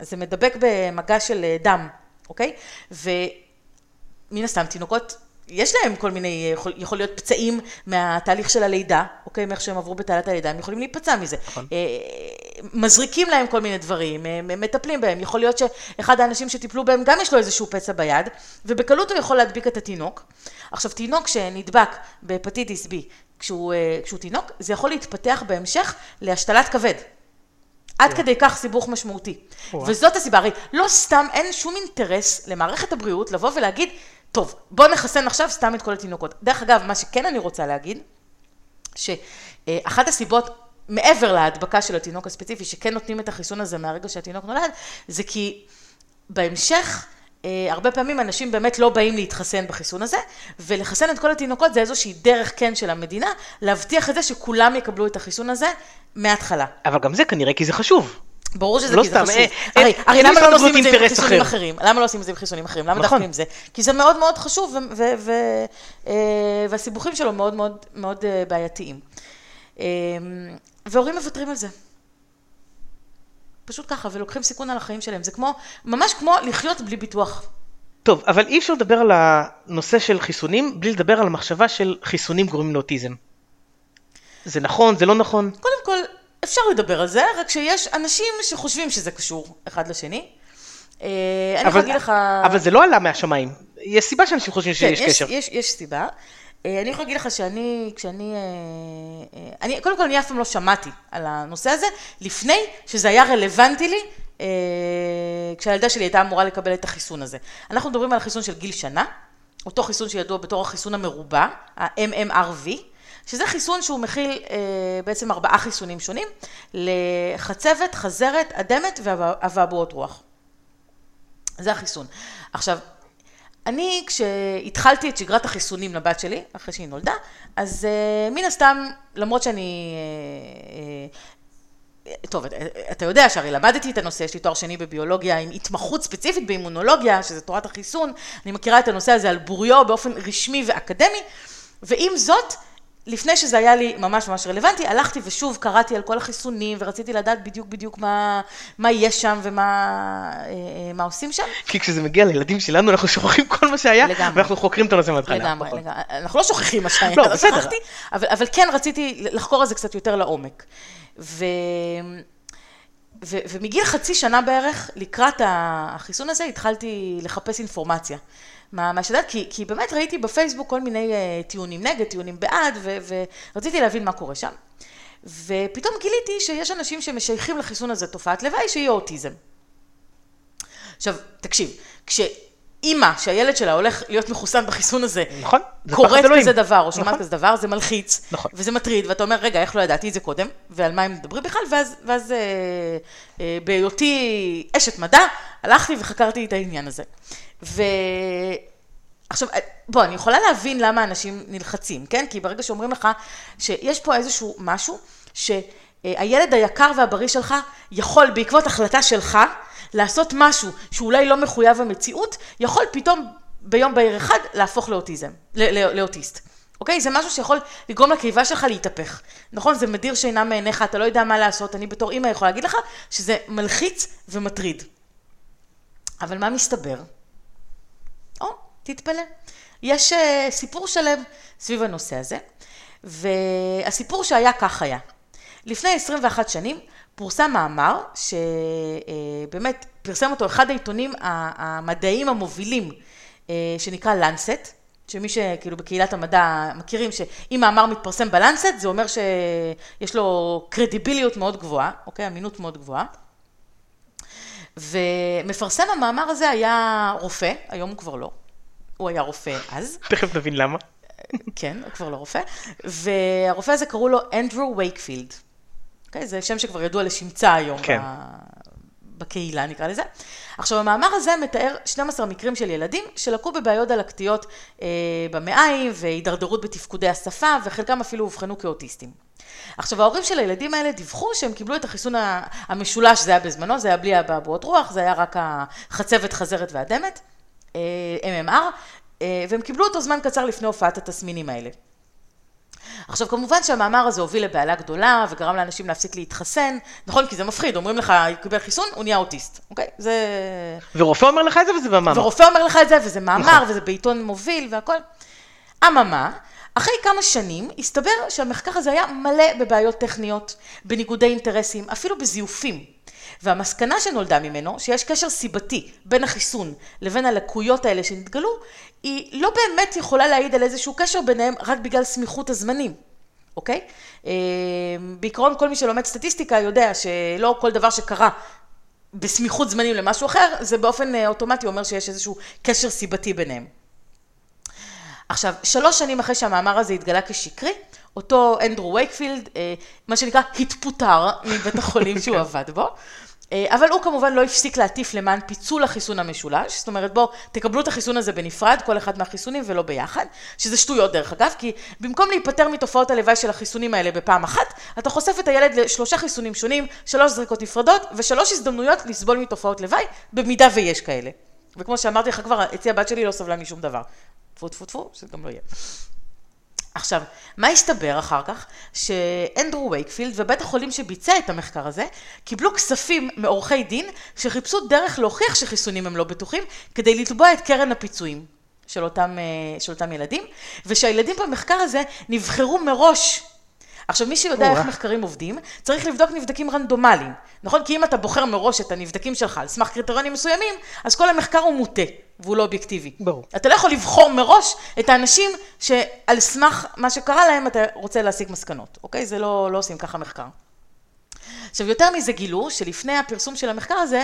זה מדבק במגע של דם, אוקיי? ומן הסתם, תינוקות, יש להם כל מיני, יכול להיות פצעים מהתהליך של הלידה, אוקיי? מאיך שהם עברו בתהלת הלידה, הם יכולים להיפצע מזה. מזריקים להם כל מיני דברים, הם מטפלים בהם. יכול להיות שאחד האנשים שטיפלו בהם גם יש לו איזשהו פצע ביד, ובקלות הוא יכול להדביק את התינוק. עכשיו, תינוק שנדבק בהפטיטיס B, כשהוא תינוק, זה יכול להתפתח בהמשך להשתלת כבד. עד כדי כך סיבוך משמעותי. וזאת הסיבה, הרי לא סתם, אין שום אינטרס למערכת הבריאות לבוא ולהגיד, טוב, בוא נחסן עכשיו סתם את כל התינוקות. דרך אגב, מה שכן אני רוצה להגיד, שאחת הסיבות מעבר להדבקה של התינוק הספציפי, שכן נותנים את החיסון הזה מהרגע שהתינוק נולד, זה כי בהמשך, הרבה פעמים אנשים באמת לא באים להתחסן בחיסון הזה, ולחסן את כל התינוקות זה איזושהי דרך כן של המדינה, להבטיח את זה שכולם יקבלו את החיסון הזה מההתחלה. אבל גם זה כנראה כי זה חשוב. ברור שזה כי זה חשוב. הרי למה לא עושים את זה עם חיסונים אחרים? למה לא עושים את זה עם חיסונים אחרים? למה דווקא עם זה? כי זה מאוד מאוד חשוב, והסיבוכים שלו מאוד מאוד בעייתיים. והורים מבטרים על זה. פשוט ככה, ולוקחים סיכון על החיים שלהם. זה כמו, ממש כמו לחיות בלי ביטוח. טוב, אבל אי אפשר לדבר על הנושא של חיסונים, בלי לדבר על המחשבה של חיסונים גורמים לאוטיזם. זה נכון, זה לא נכון? קודם כל, אפשר לדבר על זה, רק שיש אנשים שחושבים שזה קשור אחד לשני. אני יכול להגיד לך... אבל זה לא עלה מהשמיים. יש סיבה שאנשים חושבים שיש קשר. יש סיבה. אני יכולה להגיד לך כשאני, קודם כל אני אף פעם לא שמעתי על הנושא הזה, לפני שזה היה רלוונטי לי, כשהילדה שלי הייתה אמורה לקבל את החיסון הזה. אנחנו מדברים על החיסון של גיל שנה, אותו חיסון שידוע בתור החיסון המרובע, ה-MMRV, שזה חיסון שהוא מכיל בעצם 4 חיסונים שונים, לחצבת, חזרת, אדמת ואבעבועות רוח. זה החיסון. עכשיו, אני, כשהתחלתי את שגרת החיסונים לבת שלי, אחרי שהיא נולדה, אז מן הסתם, למרות שאני... טוב, אתה יודע שהרי למדתי את הנושא, יש לי תואר שני בביולוגיה עם התמחות ספציפית באימונולוגיה, שזה תורת החיסון, אני מכירה את הנושא הזה על בוריו באופן רשמי ואקדמי, ועם זאת, לפני שזה היה לי ממש ממש רלוונטי, הלכתי ושוב קראתי על כל החיסונים, ורציתי לדעת בדיוק מה יש שם ומה עושים שם. כי כשזה מגיע לילדים שלנו, אנחנו שוכחים כל מה שהיה, ואנחנו חוקרים את הנושא מהתחלה. לגמרי, אנחנו לא שוכחים מה שהיה, לא שכחתי, אבל כן רציתי לחקור את זה קצת יותר לעומק. ומגיל חצי שנה בערך, לקראת החיסון הזה, התחלתי לחפש אינפורמציה. מה שדעת? כי באמת ראיתי בפייסבוק כל מיני טיעונים נגד, טיעונים בעד, ורציתי להבין מה קורה שם. ופתאום גיליתי שיש אנשים שמשייכים לחיסון הזה תופעת לוואי, שהיא אוטיזם. עכשיו, תקשיב, כשאימא שהילד שלה הולך להיות מחוסן בחיסון הזה, קוראת כזה דבר, או שומעת כזה דבר, זה מלחיץ, וזה מטריד, ואתה אומר, רגע, איך לא ידעתי את זה קודם, ועל מה הם מדברים בכלל, ואז בהיותי אשת מדע, הלכתי וחקרתי את העניין הזה. עכשיו, בוא, אני יכולה להבין למה אנשים נלחצים, כן? כי ברגע שאומרים לך שיש פה איזשהו משהו שהילד היקר והבריא שלך יכול בעקבות החלטה שלך לעשות משהו שאולי לא מחויב המציאות, יכול פתאום ביום בהיר אחד להפוך לאוטיסט. אוקיי? זה משהו שיכול לגרום לקיבה שלך להתהפך. נכון? זה מדיר שינה מעיניך, אתה לא יודע מה לעשות, אני בתור אמא יכולה להגיד לך שזה מלחיץ ומטריד. אבל מה מסתבר? תתפלא. יש סיפור שלם סביב הנושא הזה, והסיפור שהיה כך היה. לפני 21 שנים פורסם מאמר שבאמת פרסם אותו אחד העיתונים המדעיים המובילים שנקרא לנסט, שמי שכאילו בקהילת המדע מכירים שאם מאמר מתפרסם בלנסט זה אומר שיש לו קרדיביליות מאוד גבוהה, אוקיי, אמינות מאוד גבוהה. ומפרסם המאמר הזה היה רופא, היום הוא כבר לא, הוא היה רופא אז. תכף נבין למה. כן, הוא כבר לא רופא, והרופא הזה קראו לו אנדרו וייקפילד. אוקיי, זה שם שכבר ידוע לשמצה היום בקהילה, נקרא לזה. עכשיו, המאמר הזה מתאר 12 מקרים של ילדים שלקו בבעיות דלקתיות במעיים והידרדרות בתפקודי השפה, וחלקם אפילו הובחנו כאוטיסטים. עכשיו, ההורים של הילדים האלה דיווחו שהם קיבלו את החיסון המשולש, זה היה בזמנו, זה היה בלי אבעבועות רוח, זה היה רק החצבת, חזרת והדמת, MMR, והם קיבלו אותו זמן קצר לפני הופעת התסמינים האלה. עכשיו, כמובן שהמאמר הזה הוביל לבעלה גדולה וגרם לאנשים להפסיק להתחסן, נכון? כי זה מפחיד, אומרים לך, יקבל חיסון, הוא נהיה אוטיסט, אוקיי? זה... ורופא אומר לך את זה וזה במאמר. ורופא אומר לך את זה וזה מאמר וזה בעיתון מוביל והכל. אממה, אחרי כמה שנים הסתבר שהמחקר הזה היה מלא בבעיות טכניות, בניגודי אינטרסים, אפילו בזיופים. והמסקנה שנולדה ממנו, שיש קשר סיבתי בין החיסון לבין הלקויות האלה שנתגלו, היא לא באמת יכולה להעיד על איזשהו קשר ביניהם רק בגלל סמיכות הזמנים, אוקיי? בעיקרון כל מי שלומד סטטיסטיקה יודע שלא כל דבר שקרה בסמיכות זמנים למשהו אחר, זה באופן אוטומטי אומר שיש איזשהו קשר סיבתי ביניהם. עכשיו, 3 שנים אחרי שהמאמר הזה התגלה כשקרי, אותו אנדרו וייקפילד, מה שנקרא, התפוטר מבית החולים שהוא עבד בו, אבל הוא כמובן לא הפסיק להטיף למען פיצול החיסון המשולש, זאת אומרת, בואו, תקבלו את החיסון הזה בנפרד, כל אחד מהחיסונים ולא ביחד, שזה שטויות דרך אגב, כי במקום להיפטר מתופעות הלוואי של החיסונים האלה בפעם אחת, אתה חושף את הילד ל3 חיסונים שונים, 3 זריקות נפרדות ו3 הזדמנויות לסבול מתופעות לוואי, במידה ויש כאלה. וכמו שאמרתי לך כבר, אצלי הבת שלי לא סבלה משום דבר. טפו, טפו, טפו, שזה גם לא יהיה. עכשיו, מה הסתבר אחר כך? שאנדרו וייקפילד ובית החולים שביצע את המחקר הזה, קיבלו כספים מעורכי דין שחיפשו דרך להוכיח שחיסונים הם לא בטוחים, כדי לתבוע את קרן הפיצויים של אותם ילדים, ושהילדים במחקר הזה נבחרו מראש. עכשיו, מי שיודע איך מחקרים עובדים, צריך לבדוק נבדקים רנדומליים. נכון? כי אם אתה בוחר מראש את הנבדקים שלך על סמך קריטריונים מסוימים, אז כל המחקר הוא מוטה, והוא לא אובייקטיבי. ברור. אתה לא יכול לבחור מראש את האנשים שעל סמך מה שקרה להם אתה רוצה להשיג מסקנות. אוקיי? זה לא עושים ככה מחקר. עכשיו, יותר מזה גילו שלפני הפרסום של המחקר הזה,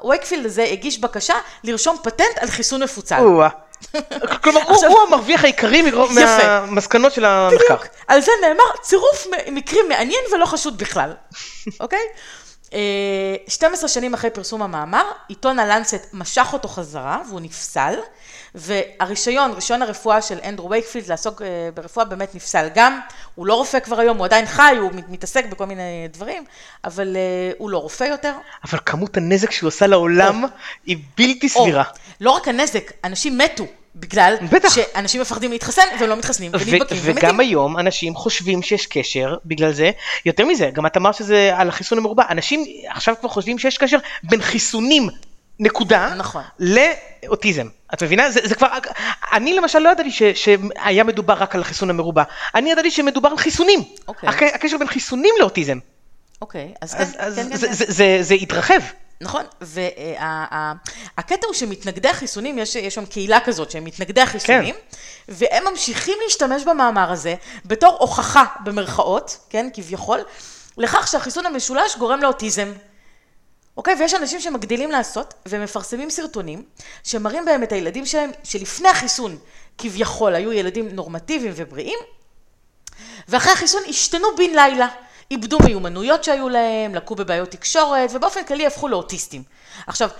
הווייקפילד הזה הגיש בקשה לרשום פטנט על חיסון מפוצל. כלומר, הוא המרוויח העיקרי מהמסקנות של המחקר. על זה נאמר, צירוף מקרים מעניין ולא חשוד בכלל. אוקיי? 12 שנים אחרי פרסום המאמר, עיתון הלנסט משך אותו חזרה והוא נפסל, והרישיון, רישיון הרפואה של אנדרו וייקפילד לעסוק ברפואה באמת נפסל גם, הוא לא רופא כבר היום, הוא עדיין חי, הוא מתעסק בכל מיני דברים, אבל הוא לא רופא יותר. אבל כמות הנזק שהוא עשה לעולם היא בלתי סבירה. לא רק הנזק, אנשים מתו. בגלל שאנשים מפחדים להתחסן והם לא מתחסנים ונדבקים ומתים. וגם היום אנשים חושבים שיש קשר בגלל זה. יותר מזה, גם את אמרת שזה על החיסון המרובע. אנשים עכשיו כבר חושבים שיש קשר בין חיסונים, נקודה, לאוטיזם. את מבינה? זה כבר... אני למשל לא ידעתי שהיה מדובר רק על החיסון המרובע. אני ידעתי שמדובר על חיסונים. הקשר בין חיסונים לאוטיזם. אוקיי, אז כן. זה התרחב. נכון, והקטע הוא שמתנגדי החיסונים, יש שם קהילה כזאת שהם מתנגדי החיסונים, והם ממשיכים להשתמש במאמר הזה בתור הוכחה במרכאות, כן, כביכול, לכך שהחיסון המשולש גורם לאוטיזם. אוקיי, ויש אנשים שמגדילים לעשות ומפרסמים סרטונים שמראים בהם את הילדים שלהם, שלפני החיסון כביכול היו ילדים נורמטיביים ובריאים, ואחרי החיסון השתנו בין לילה. איבדו מיומנויות שהיו להם, לקו בבעיות תקשורת, ובאופן כללי הפכו לאוטיסטים. עכשיו,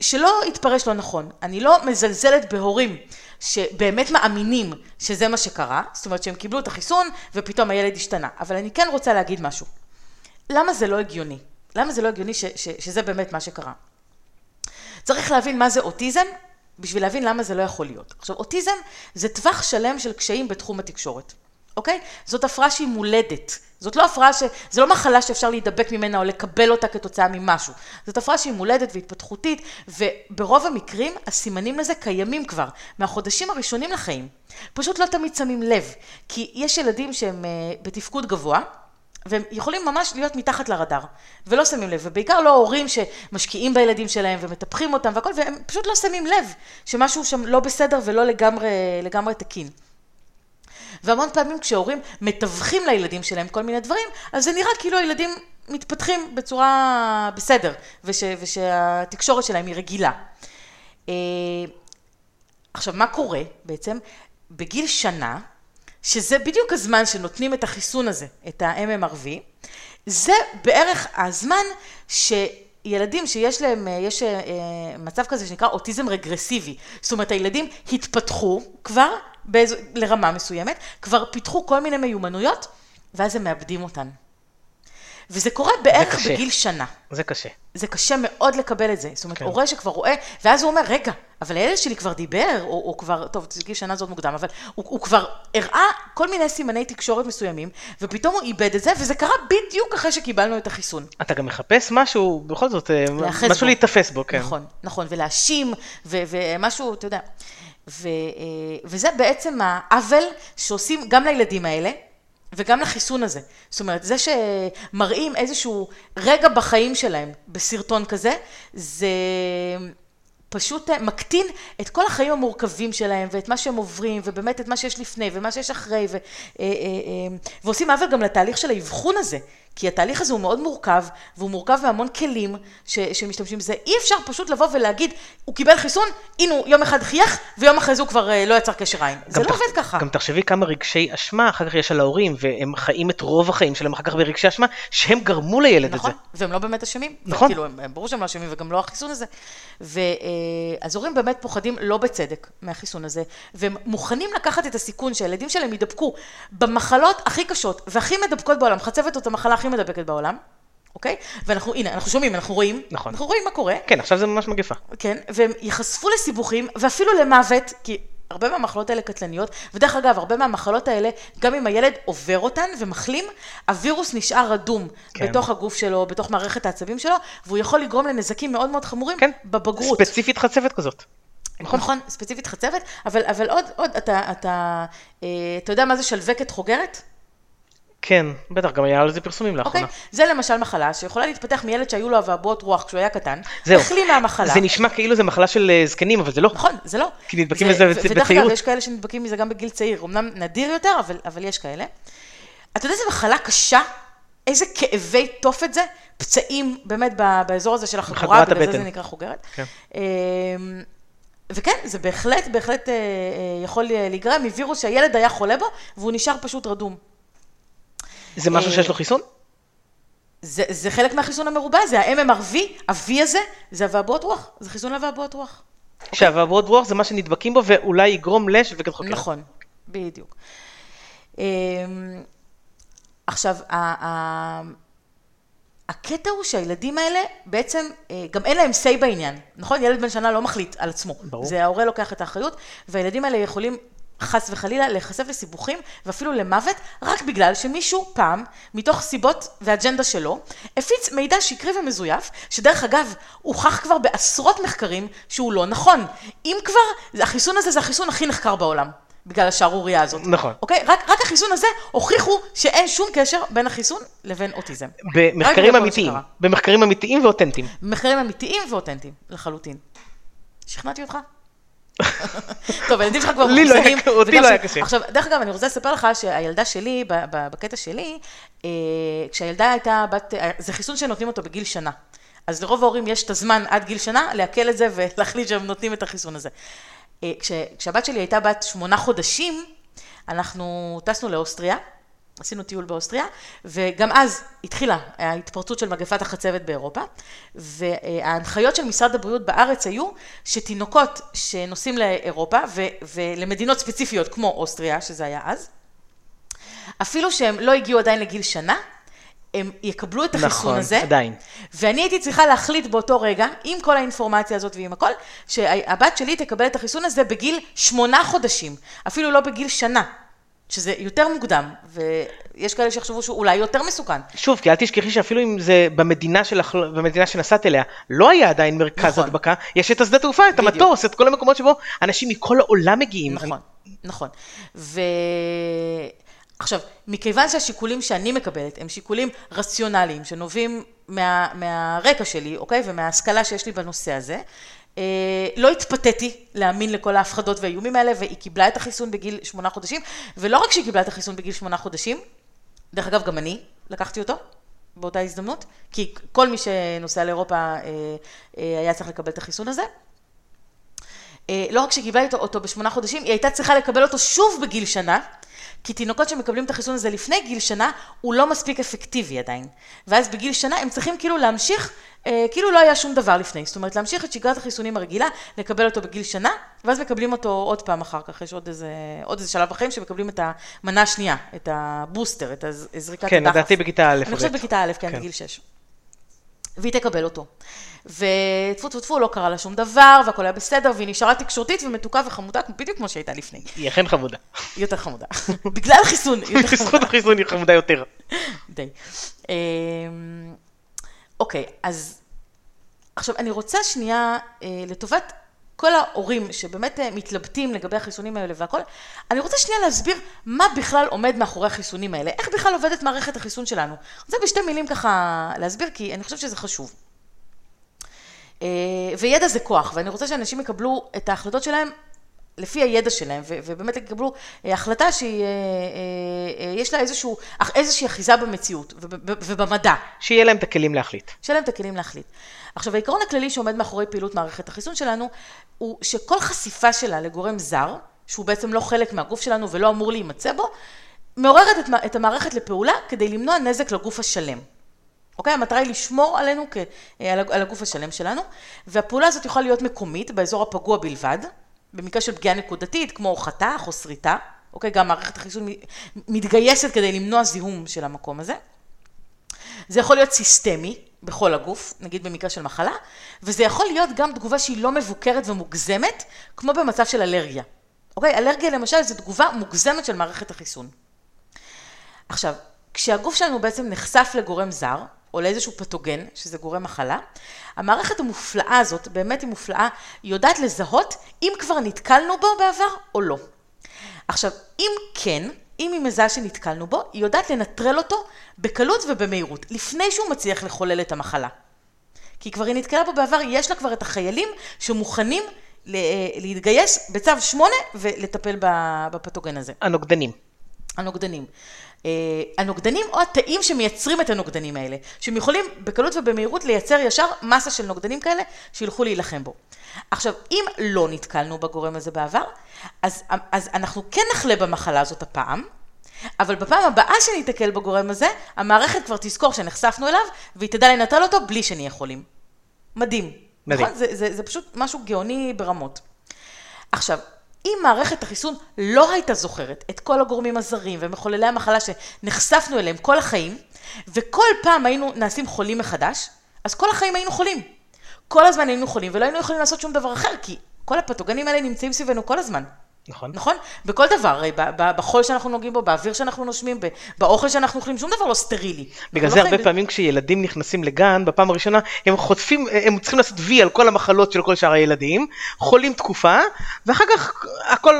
שלא יתפרש לא נכון, אני לא מזלזלת בהורים שבאמת מאמינים שזה מה שקרה, זאת אומרת שהם קיבלו את החיסון ופתאום הילד השתנה, אבל אני כן רוצה להגיד משהו. למה זה לא הגיוני? למה זה לא הגיוני שזה באמת מה שקרה? צריך להבין מה זה אוטיזם, בשביל להבין למה זה לא יכול להיות. עכשיו, אוטיזם זה טווח שלם של קשיים בתחום התקשורת. אוקיי? זאת הפרעה שהיא מולדת. זאת לא הפרעה זה לא מחלה שאפשר להידבק ממנה או לקבל אותה כתוצאה ממשהו. זאת הפרעה שהיא מולדת והתפתחותית, וברוב המקרים הסימנים לזה קיימים כבר, מהחודשים הראשונים לחיים. פשוט לא תמיד שמים לב, כי יש ילדים שהם בתפקוד גבוה, והם יכולים ממש להיות מתחת לרדאר, ולא שמים לב, ובעיקר לא הורים שמשקיעים בילדים שלהם ומטפחים אותם והכל, והם פשוט לא שמים לב שמשהו שם לא בסדר ולא לגמרי תקין. והמון פעמים כשהורים מטווחים לילדים שלהם כל מיני דברים, אז זה נראה כאילו הילדים מתפתחים בצורה בסדר, ושהתקשורת שלהם היא רגילה. עכשיו, מה קורה בעצם? בגיל שנה, שזה בדיוק הזמן שנותנים את החיסון הזה, את ה-MMRV, זה בערך הזמן שילדים שיש להם, יש מצב כזה שנקרא אוטיזם רגרסיבי, זאת אומרת, הילדים התפתחו כבר, לרמה מסוימת, כבר פיתחו כל מיני מיומנויות, ואז הם מאבדים אותן. וזה קורה בערך בגיל שנה. זה קשה. זה קשה מאוד לקבל את זה. זאת אומרת, הורה שכבר רואה, ואז הוא אומר, רגע, אבל הילד שלי כבר דיבר, או כבר, טוב, גיל שנה זאת מוקדם, אבל הוא כבר הראה כל מיני סימני תקשורת מסוימים, ופתאום הוא איבד את זה, וזה קרה בדיוק אחרי שקיבלנו את החיסון. אתה גם מחפש משהו, בכל זאת, משהו להתאפס בו, כן. נכון, נכון, ולהשים, ומשהו, אתה יודע. וזה בעצם העוול שעושים גם לילדים האלה וגם לחיסון הזה. זאת אומרת, זה שמראים איזשהו רגע בחיים שלהם בסרטון כזה, זה פשוט מקטין את כל החיים המורכבים שלהם ואת מה שהם עוברים ובאמת את מה שיש לפני ומה שיש אחרי ועושים עוול גם לתהליך של האבחון הזה, כי התהליך הזה הוא מאוד מורכב והוא מורכב מהמון כלים שמשתמשים בזה. אי אפשר פשוט לבוא ולהגיד, הוא קיבל חיסון, הנה הוא יום אחד חייך ויום אחרי זה הוא כבר לא יצר קשר עין. זה לא עובד ככה. גם תחשבי כמה רגשי אשמה אחר כך יש על ההורים, והם חיים את רוב החיים שלהם אחר כך ברגשי אשמה שהם גרמו לילד את זה. נכון, והם לא באמת אשמים. נכון. כאילו, הם ברור שהם לא אשמים וגם לא החיסון הזה. אז הורים באמת פוחדים לא בצדק מהחיסון הזה, והם מוכנים לקחת את הסיכון שהילדים שלהם ידבקו במחלות הכי קשות והכי מדבקות בעולם, חצבת אותה מחלה הכי מדבקת בעולם, אוקיי? ואנחנו, הנה, אנחנו שומעים, אנחנו רואים, נכון. אנחנו רואים מה קורה. כן, עכשיו זה ממש מגפה. כן, והם יחשפו לסיבוכים ואפילו למוות, כי הרבה מהמחלות האלה קטלניות, ודרך אגב, הרבה מהמחלות האלה, גם אם הילד עובר אותן ומחלים, הווירוס נשאר רדום כן. בתוך הגוף שלו, בתוך מערכת העצבים שלו, והוא יכול לגרום לנזקים מאוד מאוד חמורים כן. בבגרות. ספציפית חצבת כזאת. נכון, נכון ספציפית חצבת, אבל עוד אתה יודע מה זה שלווקת חוגרת? כן, בטח, גם היה על זה פרסומים לאחרונה. אוקיי, זה למשל מחלה שיכולה להתפתח מילד שהיו לו אבעבועות רוח כשהוא היה קטן, החלים מהמחלה. זה נשמע כאילו זה מחלה של זקנים, אבל זה לא. נכון, זה לא. כי נדבקים מזה בצעירות. ודרך כלל יש כאלה שנדבקים מזה גם בגיל צעיר, אמנם נדיר יותר, אבל יש כאלה. אתה יודע, זו מחלה קשה, איזה כאבי תופת זה, פצעים באמת באזור הזה של החגורה, בגלל זה נקרא חוגרת. וכן, זה בהחלט יכול להיגרם מווירוס שהילד היה חולה בו, והוא נשאר פשוט רדום. זה משהו שיש לו חיסון? זה חלק מהחיסון המרובה, זה ה-MMRV, ה-V הזה, זה אבעבועות רוח, זה חיסון לאבעבועות רוח. שהאבעבועות רוח זה מה שנדבקים בו ואולי יגרום שלווקת חוגרת. נכון, בדיוק. עכשיו, הקטע הוא שהילדים האלה בעצם, גם אין להם say בעניין, נכון? ילד בן שנה לא מחליט על עצמו. זה ההורה לוקח את האחריות, והילדים האלה יכולים חס וחלילה, להיחשף לסיבוכים ואפילו למוות, רק בגלל שמישהו פעם, מתוך סיבות ואג'נדה שלו, הפיץ מידע שקרי ומזויף, שדרך אגב, הוכח כבר בעשרות מחקרים שהוא לא נכון. אם כבר, החיסון הזה זה החיסון הכי נחקר בעולם, בגלל השערורייה הזאת. נכון. אוקיי? רק החיסון הזה הוכיחו שאין שום קשר בין החיסון לבין אוטיזם. במחקרים אמיתיים. במחקרים אמיתיים ואותנטיים. במחקרים אמיתיים ואותנטיים, לחלוטין. שכנעתי אותך? טוב, הילדים שלך כבר מוכסים. אותי לא היה קשה. עכשיו, דרך אגב, אני רוצה לספר לך שהילדה שלי, בקטע שלי, כשהילדה הייתה בת, זה חיסון שנותנים אותו בגיל שנה. אז לרוב ההורים יש את הזמן עד גיל שנה להקל את זה ולהחליט שהם נותנים את החיסון הזה. כשהבת שלי הייתה בת 8 חודשים, אנחנו טסנו לאוסטריה, עשינו טיול באוסטריה, וגם אז התחילה ההתפרצות של מגפת החצבת באירופה, וההנחיות של משרד הבריאות בארץ היו שתינוקות שנוסעים לאירופה ולמדינות ספציפיות כמו אוסטריה, שזה היה אז, אפילו שהם לא הגיעו עדיין לגיל שנה, הם יקבלו את החיסון נכון, הזה. נכון, עדיין. ואני הייתי צריכה להחליט באותו רגע, עם כל האינפורמציה הזאת ועם הכל, שהבת שלי תקבל את החיסון הזה בגיל 8 חודשים, אפילו לא בגיל שנה. שזה יותר מוקדם, ויש כאלה שיחשבו שהוא אולי יותר מסוכן. שוב, כי אל תשכחי שאפילו אם זה במדינה שנסעת אליה, לא היה עדיין מרכז הדבקה, יש את השדה תעופה, את המטוס, את כל המקומות שבו אנשים מכל העולם מגיעים. נכון, נכון. עכשיו, מכיוון שהשיקולים שאני מקבלת, הם שיקולים רציונליים, שנובעים מהרקע שלי, אוקיי? ומההשכלה שיש לי בנושא הזה, לא התפתיתי להאמין לכל ההפחדות והאיומים האלה, והיא קיבלה את החיסון בגיל 8 חודשים, ולא רק שהיא קיבלה את החיסון בגיל 8 חודשים, דרך אגב גם אני לקחתי אותו באותה הזדמנות, כי כל מי שנוסע לאירופה היה צריך לקבל את החיסון הזה. לא רק שהיא קיבלה אותו ב8 חודשים, היא הייתה צריכה לקבל אותו שוב בגיל שנה, כי תינוקות שמקבלים את החיסון הזה לפני גיל שנה, הוא לא מספיק אפקטיבי עדיין. ואז בגיל שנה הם צריכים כאילו להמשיך, כאילו לא היה שום דבר לפני. זאת אומרת, להמשיך את שגרת החיסונים הרגילה, לקבל אותו בגיל שנה, ואז מקבלים אותו עוד פעם אחר כך. יש עוד איזה שלב בחיים שמקבלים את המנה השנייה, את הבוסטר, את הזריקת הדחף. כן, לדעתי בכיתה א'. אני חושבת בכיתה א', כן, בגיל 6. והיא תקבל אותו. ותפו, לא קרה לה שום דבר, והכל היה בסדר, והיא נשארה תקשורתית ומתוקה וחמודה, בדיוק כמו שהייתה לפני. היא אכן חמודה. יותר חמודה. בגלל חיסון. בזכות החיסון היא חמודה יותר. די. אוקיי, אז עכשיו אני רוצה שנייה, לטובת כל ההורים שבאמת מתלבטים לגבי החיסונים האלה והכל, אני רוצה שנייה להסביר מה בכלל עומד מאחורי החיסונים האלה, איך בכלל עובדת מערכת החיסון שלנו. זה בשתי מילים ככה להסביר, כי אני חושב שזה חשוב. וידע זה כוח, ואני רוצה שאנשים יקבלו את ההחלטות שלהם לפי הידע שלהם, ובאמת יקבלו החלטה שיש לה איזושהי אחיזה במציאות ובמדע. שיהיה להם את הכלים להחליט. עכשיו, העיקרון הכללי שעומד מאחורי פעילות מערכת החיסון שלנו, הוא שכל חשיפה שלה לגורם זר, שהוא בעצם לא חלק מהגוף שלנו ולא אמור להימצא בו, מעוררת את המערכת לפעולה כדי למנוע נזק לגוף השלם. אוקיי? המטרה היא לשמור עלינו, על הגוף השלם שלנו, והפעולה הזאת יכולה להיות מקומית, באזור הפגוע בלבד, במקרה של פגיעה נקודתית, כמו חתך או שריטה, אוקיי? גם מערכת החיסון מתגייסת כדי למנוע זיהום של המקום הזה. זה יכול להיות סיסטמי בכל הגוף, נגיד במקרה של מחלה, וזה יכול להיות גם תגובה שהיא לא מבוקרת ומוגזמת, כמו במצב של אלרגיה. אוקיי? אלרגיה למשל זו תגובה מוגזמת של מערכת החיסון. עכשיו, כשהגוף שלנו בעצם נחשף לגורם זר, או לאיזשהו פתוגן, שזה גורם מחלה, המערכת המופלאה הזאת, באמת היא מופלאה, היא יודעת לזהות אם כבר נתקלנו בו בעבר או לא. עכשיו, אם כן, אם היא מזהה שנתקלנו בו, היא יודעת לנטרל אותו בקלות ובמהירות, לפני שהוא מצליח לחולל את המחלה. כי כבר היא נתקלה בו בעבר, יש לה כבר את החיילים שמוכנים להתגייס בצו 8 ולטפל בפתוגן הזה. הנוגדנים. הנוגדנים או התאים שמייצרים את הנוגדנים האלה, שהם יכולים בקלות ובמהירות לייצר ישר מסה של נוגדנים כאלה שילכו להילחם בו. עכשיו, אם לא נתקלנו בגורם הזה בעבר, אז אנחנו כן נחלה במחלה הזאת הפעם, אבל בפעם הבאה שנתקל בגורם הזה, המערכת כבר תזכור שנחשפנו אליו, והיא תדע לנטל אותו בלי שנהיה חולים. מדהים. נכון? זה פשוט משהו גאוני ברמות. עכשיו, אם מערכת החיסון לא הייתה זוכרת את כל הגורמים הזרים ומחוללי המחלה שנחשפנו אליהם כל החיים, וכל פעם היינו נעשים חולים מחדש, אז כל החיים היינו חולים. כל הזמן היינו חולים ולא היינו יכולים לעשות שום דבר אחר, כי כל הפתוגנים האלה נמצאים סביבנו כל הזמן. נכון? בכל דבר, בחול שאנחנו נוגעים בו, באוויר שאנחנו נושמים, באוכל שאנחנו אוכלים, שום דבר לא סטרילי. בגלל זה הרבה פעמים כשילדים נכנסים לגן, בפעם הראשונה, הם חוטפים, הם צריכים לעשות וי על כל המחלות של כל שאר הילדים, חולים תקופה, ואחר כך הכל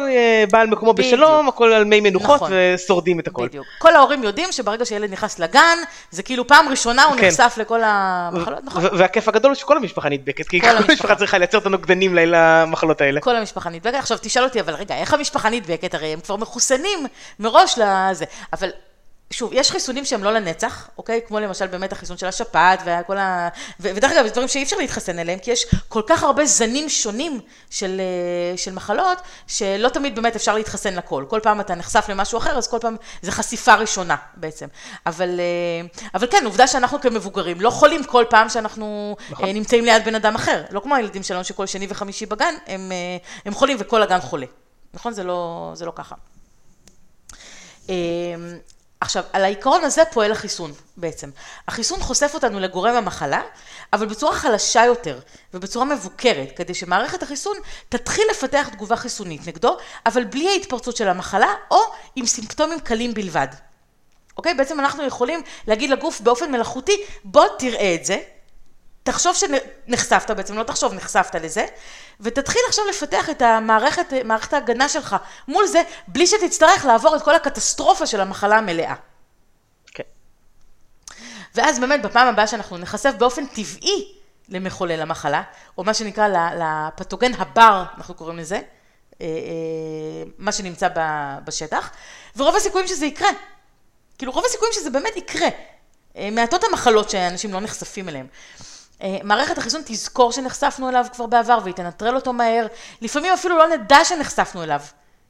בא על מקומו בשלום, הכל על מי מנוחות, ושורדים את הכל. בדיוק. כל ההורים יודעים שברגע שילד נכנס לגן, זה כאילו פעם ראשונה הוא נחשף לכל המחלות, נכון? והכיף הגדול שכל המשפחה נדבקת, כי כל המשפחה צריכה לייצר את הנוגדנים למחלות האלה. כל המשפחה נדבקת. עכשיו, תשאל אותי, אבל רגע, איך המשפחה נדבקת? הרי הם כבר מחוסנים מראש לזה. אבל שוב, יש חיסונים שהם לא לנצח, אוקיי? כמו למשל באמת החיסון של השפעת וכל ה... ודרך אגב, יש דברים שאי אפשר להתחסן אליהם, כי יש כל כך הרבה זנים שונים של מחלות, שלא תמיד באמת אפשר להתחסן לכל. כל פעם אתה נחשף למשהו אחר, אז כל פעם זה חשיפה ראשונה בעצם. אבל כן, עובדה שאנחנו כמבוגרים לא חולים כל פעם שאנחנו נמצאים ליד בן אדם אחר. לא כמו הילדים שלנו שכל שני וחמישי בגן, הם חולים וכל הגן חולה. נכון? זה לא ככה. עכשיו, על העיקרון הזה פועל החיסון בעצם. החיסון חושף אותנו לגורם המחלה, אבל בצורה חלשה יותר ובצורה מבוקרת, כדי שמערכת החיסון תתחיל לפתח תגובה חיסונית נגדו, אבל בלי ההתפרצות של המחלה או עם סימפטומים קלים בלבד. אוקיי? בעצם אנחנו יכולים להגיד לגוף באופן מלאכותי, בוא תראה את זה, תחשוב שנחשפת, בעצם לא תחשוב, נחשפת לזה, ותתחיל עכשיו לפתח את מערכת ההגנה שלך מול זה, בלי שתצטרך לעבור את כל הקטסטרופה של המחלה המלאה. כן. ואז באמת בפעם הבאה שאנחנו נחשף באופן טבעי למחולל המחלה, או מה שנקרא לפתוגן הבר, אנחנו קוראים לזה, מה שנמצא בשטח, ורוב הסיכויים שזה יקרה. כאילו רוב הסיכויים שזה באמת יקרה, מעטות המחלות שאנשים לא נחשפים אליהם. מערכת החיסון תזכור שנחשפנו אליו כבר בעבר, והיא תנטרל אותו מהר. לפעמים אפילו לא נדע שנחשפנו אליו,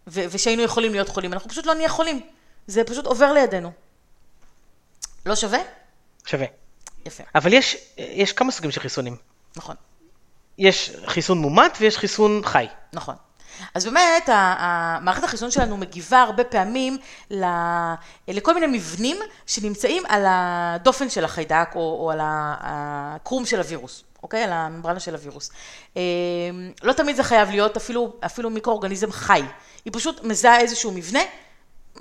ושהיינו יכולים להיות חולים. אנחנו פשוט לא נהיה חולים. זה פשוט עובר לידינו. לא שווה? שווה. יפה. אבל יש כמה סוגים של חיסונים. נכון. יש חיסון מומת ויש חיסון חי. נכון. אז באמת, מערכת החיסון שלנו מגיבה הרבה פעמים לכל מיני מבנים שנמצאים על הדופן של החיידק, או על הקרום של הווירוס, אוקיי? על הממברנה של הווירוס. לא תמיד זה חייב להיות אפילו מיקרואורגניזם חי. היא פשוט מזהה איזשהו מבנה,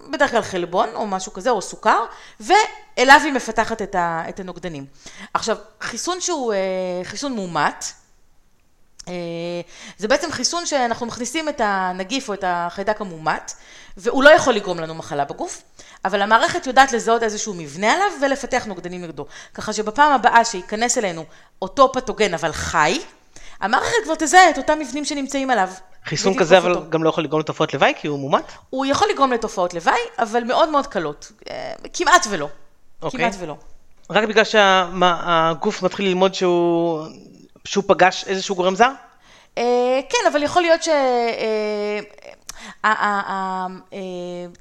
בדרך כלל חלבון או משהו כזה, או סוכר, ואליו היא מפתחת את הנוגדנים. עכשיו, חיסון שהוא חיסון מומת, זה בעצם חיסון שאנחנו מכניסים את הנגיף או את החיידק המומת, והוא לא יכול לגרום לנו מחלה בגוף, אבל המערכת יודעת לזהות איזשהו מבנה עליו ולפתח נוגדנים נגדו. ככה שבפעם הבאה שייכנס אלינו אותו פתוגן אבל חי, המערכת כבר תזהה את אותם מבנים שנמצאים עליו. חיסון כזה אבל אותו. גם לא יכול לגרום לתופעות לוואי כי הוא מומת? הוא יכול לגרום לתופעות לוואי, אבל מאוד מאוד קלות. כמעט ולא. אוקיי. כמעט ולא. רק בגלל שהגוף מתחיל ללמוד שהוא פגש איזשהו גורם זר? כן, אבל יכול להיות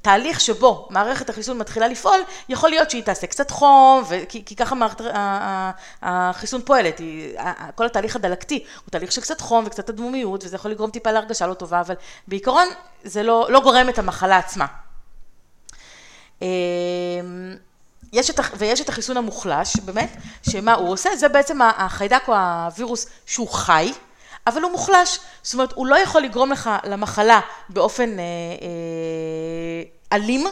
שהתהליך שבו מערכת החיסון מתחילה לפעול, יכול להיות שהיא תעשה קצת חום, כי ככה מערכת החיסון פועלת. כל התהליך הדלקתי הוא תהליך של קצת חום וקצת אדמומיות, וזה יכול לגרום טיפה להרגשה לא טובה, אבל בעיקרון זה לא גורם את המחלה עצמה. ויש את החיסון המוחלש, באמת, שמה הוא עושה, זה בעצם החיידק או הווירוס שהוא חי, אבל הוא מוחלש, זאת אומרת, הוא לא יכול לגרום לך למחלה באופן אלים.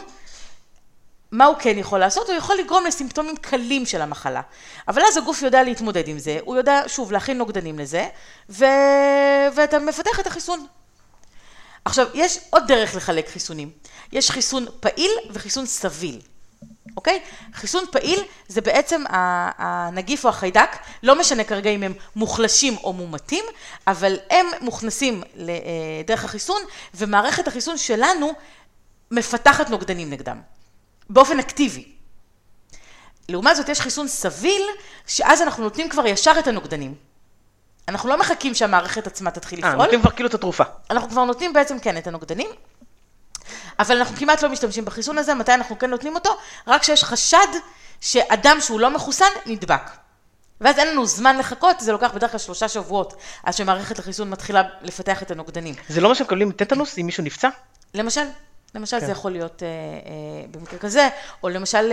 מה הוא כן יכול לעשות? הוא יכול לגרום לסימפטומים קלים של המחלה. אבל אז הגוף יודע להתמודד עם זה, הוא יודע, שוב, להכין נוגדנים לזה, ואתה מפתח את החיסון. עכשיו, יש עוד דרך לחלק חיסונים. יש חיסון פעיל וחיסון סביל. אוקיי? חיסון פעיל זה בעצם הנגיף או החיידק, לא משנה כרגע אם הם מוחלשים או מומתים, אבל הם מוכנסים לדרך החיסון, ומערכת החיסון שלנו מפתחת נוגדנים נגדם, באופן אקטיבי. לעומת זאת יש חיסון סביל, שאז אנחנו נותנים כבר ישר את הנוגדנים. אנחנו לא מחכים שהמערכת עצמה תתחיל לפעול. נותנים כבר כאילו את התרופה. אנחנו כבר נותנים בעצם כן את הנוגדנים. אבל אנחנו כמעט לא משתמשים בחיסון הזה, מתי אנחנו כן נותנים אותו? רק שיש חשד שאדם שהוא לא מחוסן נדבק. ואז אין לנו זמן לחכות, זה לוקח בדרך כלל 3 שבועות, עד שמערכת החיסון מתחילה לפתח את הנוגדנים. זה לא מה שמקבלים טטנוס אם מישהו נפצע? למשל כן. זה יכול להיות במקרה כזה, או למשל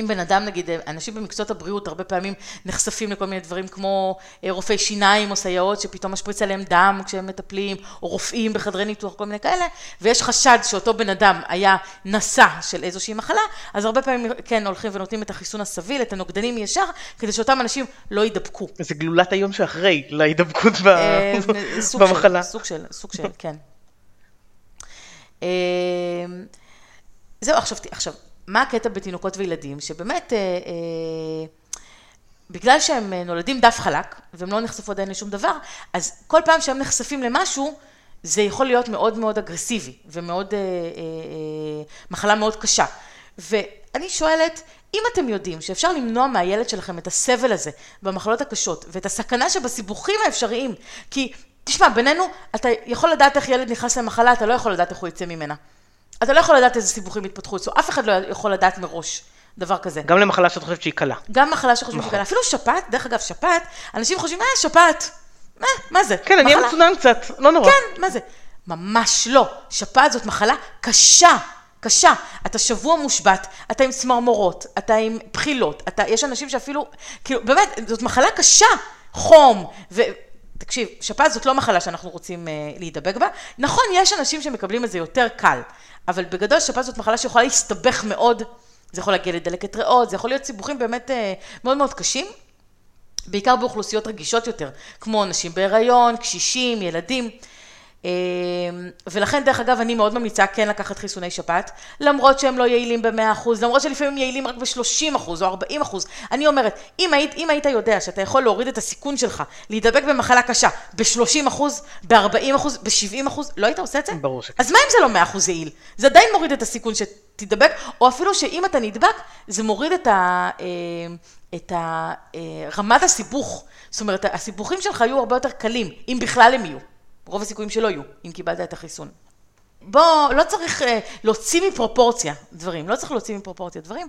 אם בן אדם, נגיד, אנשים במקצועות הבריאות הרבה פעמים נחשפים לכל מיני דברים כמו רופאי שיניים או סייעות שפתאום משפריץ עליהם דם כשהם מטפלים, או רופאים בחדרי ניתוח, כל מיני כאלה, ויש חשד שאותו בן אדם היה נשא של איזושהי מחלה, אז הרבה פעמים כן הולכים ונותנים את החיסון הסביל, את הנוגדנים ישר, כדי שאותם אנשים לא יידבקו. זה גלולת היום שאחרי להידבקות במחלה. סוג של, כן. זהו, עכשיו. מה הקטע בתינוקות וילדים, שבאמת, בגלל שהם נולדים דף חלק, והם לא נחשפו עדיין לשום דבר, אז כל פעם שהם נחשפים למשהו, זה יכול להיות מאוד מאוד אגרסיבי, ומאוד, מחלה מאוד קשה. ואני שואלת, אם אתם יודעים שאפשר למנוע מהילד שלכם את הסבל הזה, במחלות הקשות, ואת הסכנה שבסיבוכים האפשריים, כי, תשמע, בינינו, אתה יכול לדעת איך ילד נכנס למחלה, אתה לא יכול לדעת איך הוא יצא ממנה. אתה לא יכול לדעת איזה סיבוכים התפתחו אצלו, אף אחד לא יכול לדעת מראש דבר כזה. גם למחלה שאתה חושבת שהיא קלה. גם מחלה שחושבת שהיא קלה, אפילו שפעת, דרך אגב שפעת, אנשים חושבים, שפעת, מה זה? כן, אני אהיה מצונן קצת, לא נורא. כן, מה זה? ממש לא, שפעת זאת מחלה קשה, קשה, אתה שבוע מושבת, אתה עם סמרמורות, אתה עם בחילות, יש אנשים שאפילו, כאילו, באמת, זאת מחלה קשה, חום, תקשיב, שפעת זאת לא מחלה שאנחנו רוצים להידבק בה, נכון, יש אנשים שמקבלים את זה יותר קל, אבל בגדול שפעת זאת מחלה שיכולה להסתבך מאוד, זה יכול להגיע לדלקת ריאות, זה יכול להיות סיבוכים באמת מאוד מאוד קשים, בעיקר באוכלוסיות רגישות יותר, כמו נשים בהיריון, קשישים, ילדים, ולכן דרך אגב אני מאוד ממליצה כן לקחת חיסוני שפעת, למרות שהם לא יעילים ב-100%, למרות שלפעמים יעילים רק ב-30% או 40%. אני אומרת, אם היית יודע שאתה יכול להוריד את הסיכון שלך, להידבק במחלה קשה ב-30%, ב-40%, ב-70%, לא היית עושה את זה? ברור שכן. אז מה אם זה לא 100% יעיל? זה עדיין מוריד את הסיכון שתידבק, או אפילו שאם אתה נדבק, זה מוריד את רמת הסיבוך. זאת אומרת, הסיבוכים שלך יהיו הרבה יותר קלים, אם בכלל הם יהיו. רוב הסיכויים שלא יהיו, אם קיבלת את החיסון. בוא, לא צריך להוציא מפרופורציה דברים, לא צריך להוציא מפרופורציה דברים,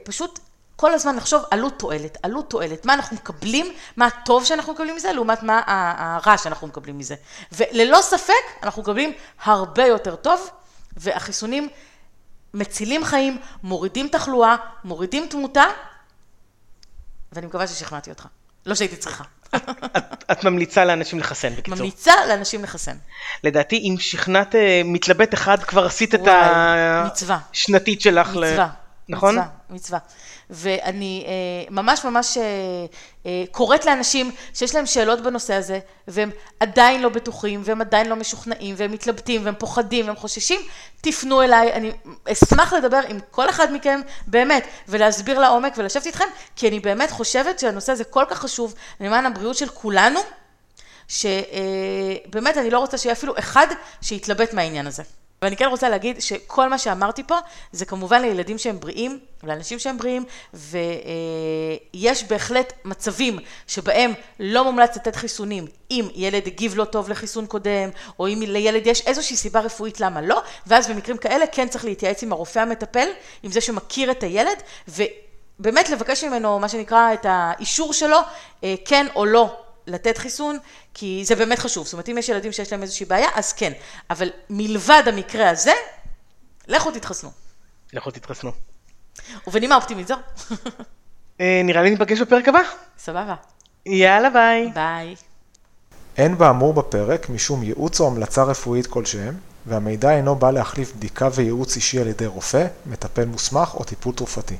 ופשוט כל הזמן נחשוב עלות תועלת, עלות תועלת, מה אנחנו מקבלים, מה הטוב שאנחנו מקבלים מזה, לעומת מה הרע שאנחנו מקבלים מזה. וללא ספק, אנחנו מקבלים הרבה יותר טוב, והחיסונים מצילים חיים, מורידים תחלואה, מורידים תמותה, ואני מקווה ששכנעתי אותך, לא שהייתי צריכה. את ממליצה לאנשים לחסן, בקיצור. ממליצה לאנשים לחסן. לדעתי, אם שכנעת מתלבט אחד, כבר עשית את השנתית שלך. מצווה. נכון? מצווה, מצווה. ואני ממש ממש קוראת לאנשים שיש להם שאלות בנושא הזה, והם עדיין לא בטוחים, והם עדיין לא משוכנעים, והם מתלבטים, והם פוחדים, והם חוששים, תפנו אליי, אני אשמח לדבר עם כל אחד מכם באמת, ולהסביר לעומק ולשבת איתכם, כי אני באמת חושבת שהנושא הזה כל כך חשוב, למען הבריאות של כולנו, שבאמת אני לא רוצה שיהיה אפילו אחד שיתלבט מהעניין הזה. ואני כן רוצה להגיד שכל מה שאמרתי פה, זה כמובן לילדים שהם בריאים, לאנשים שהם בריאים, ויש בהחלט מצבים שבהם לא מומלץ לתת חיסונים, אם ילד הגיב לא טוב לחיסון קודם, או אם לילד יש איזושהי סיבה רפואית למה לא, ואז במקרים כאלה כן צריך להתייעץ עם הרופא המטפל, עם זה שמכיר את הילד, ובאמת לבקש ממנו מה שנקרא את האישור שלו, כן או לא. לתת חיסון, כי זה באמת חשוב. זאת אומרת, אם יש ילדים שיש להם איזושהי בעיה, אז כן. אבל מלבד המקרה הזה, לכו תתחסנו. לכו תתחסנו. ובנימה אופטימית זו. נראה לי נתפגש בפרק הבא. סבבה. יאללה, ביי. ביי. אין באמור בפרק משום ייעוץ או המלצה רפואית כלשהם, והמידע אינו בא להחליף בדיקה וייעוץ אישי על ידי רופא, מטפל מוסמך או טיפול תרופתי.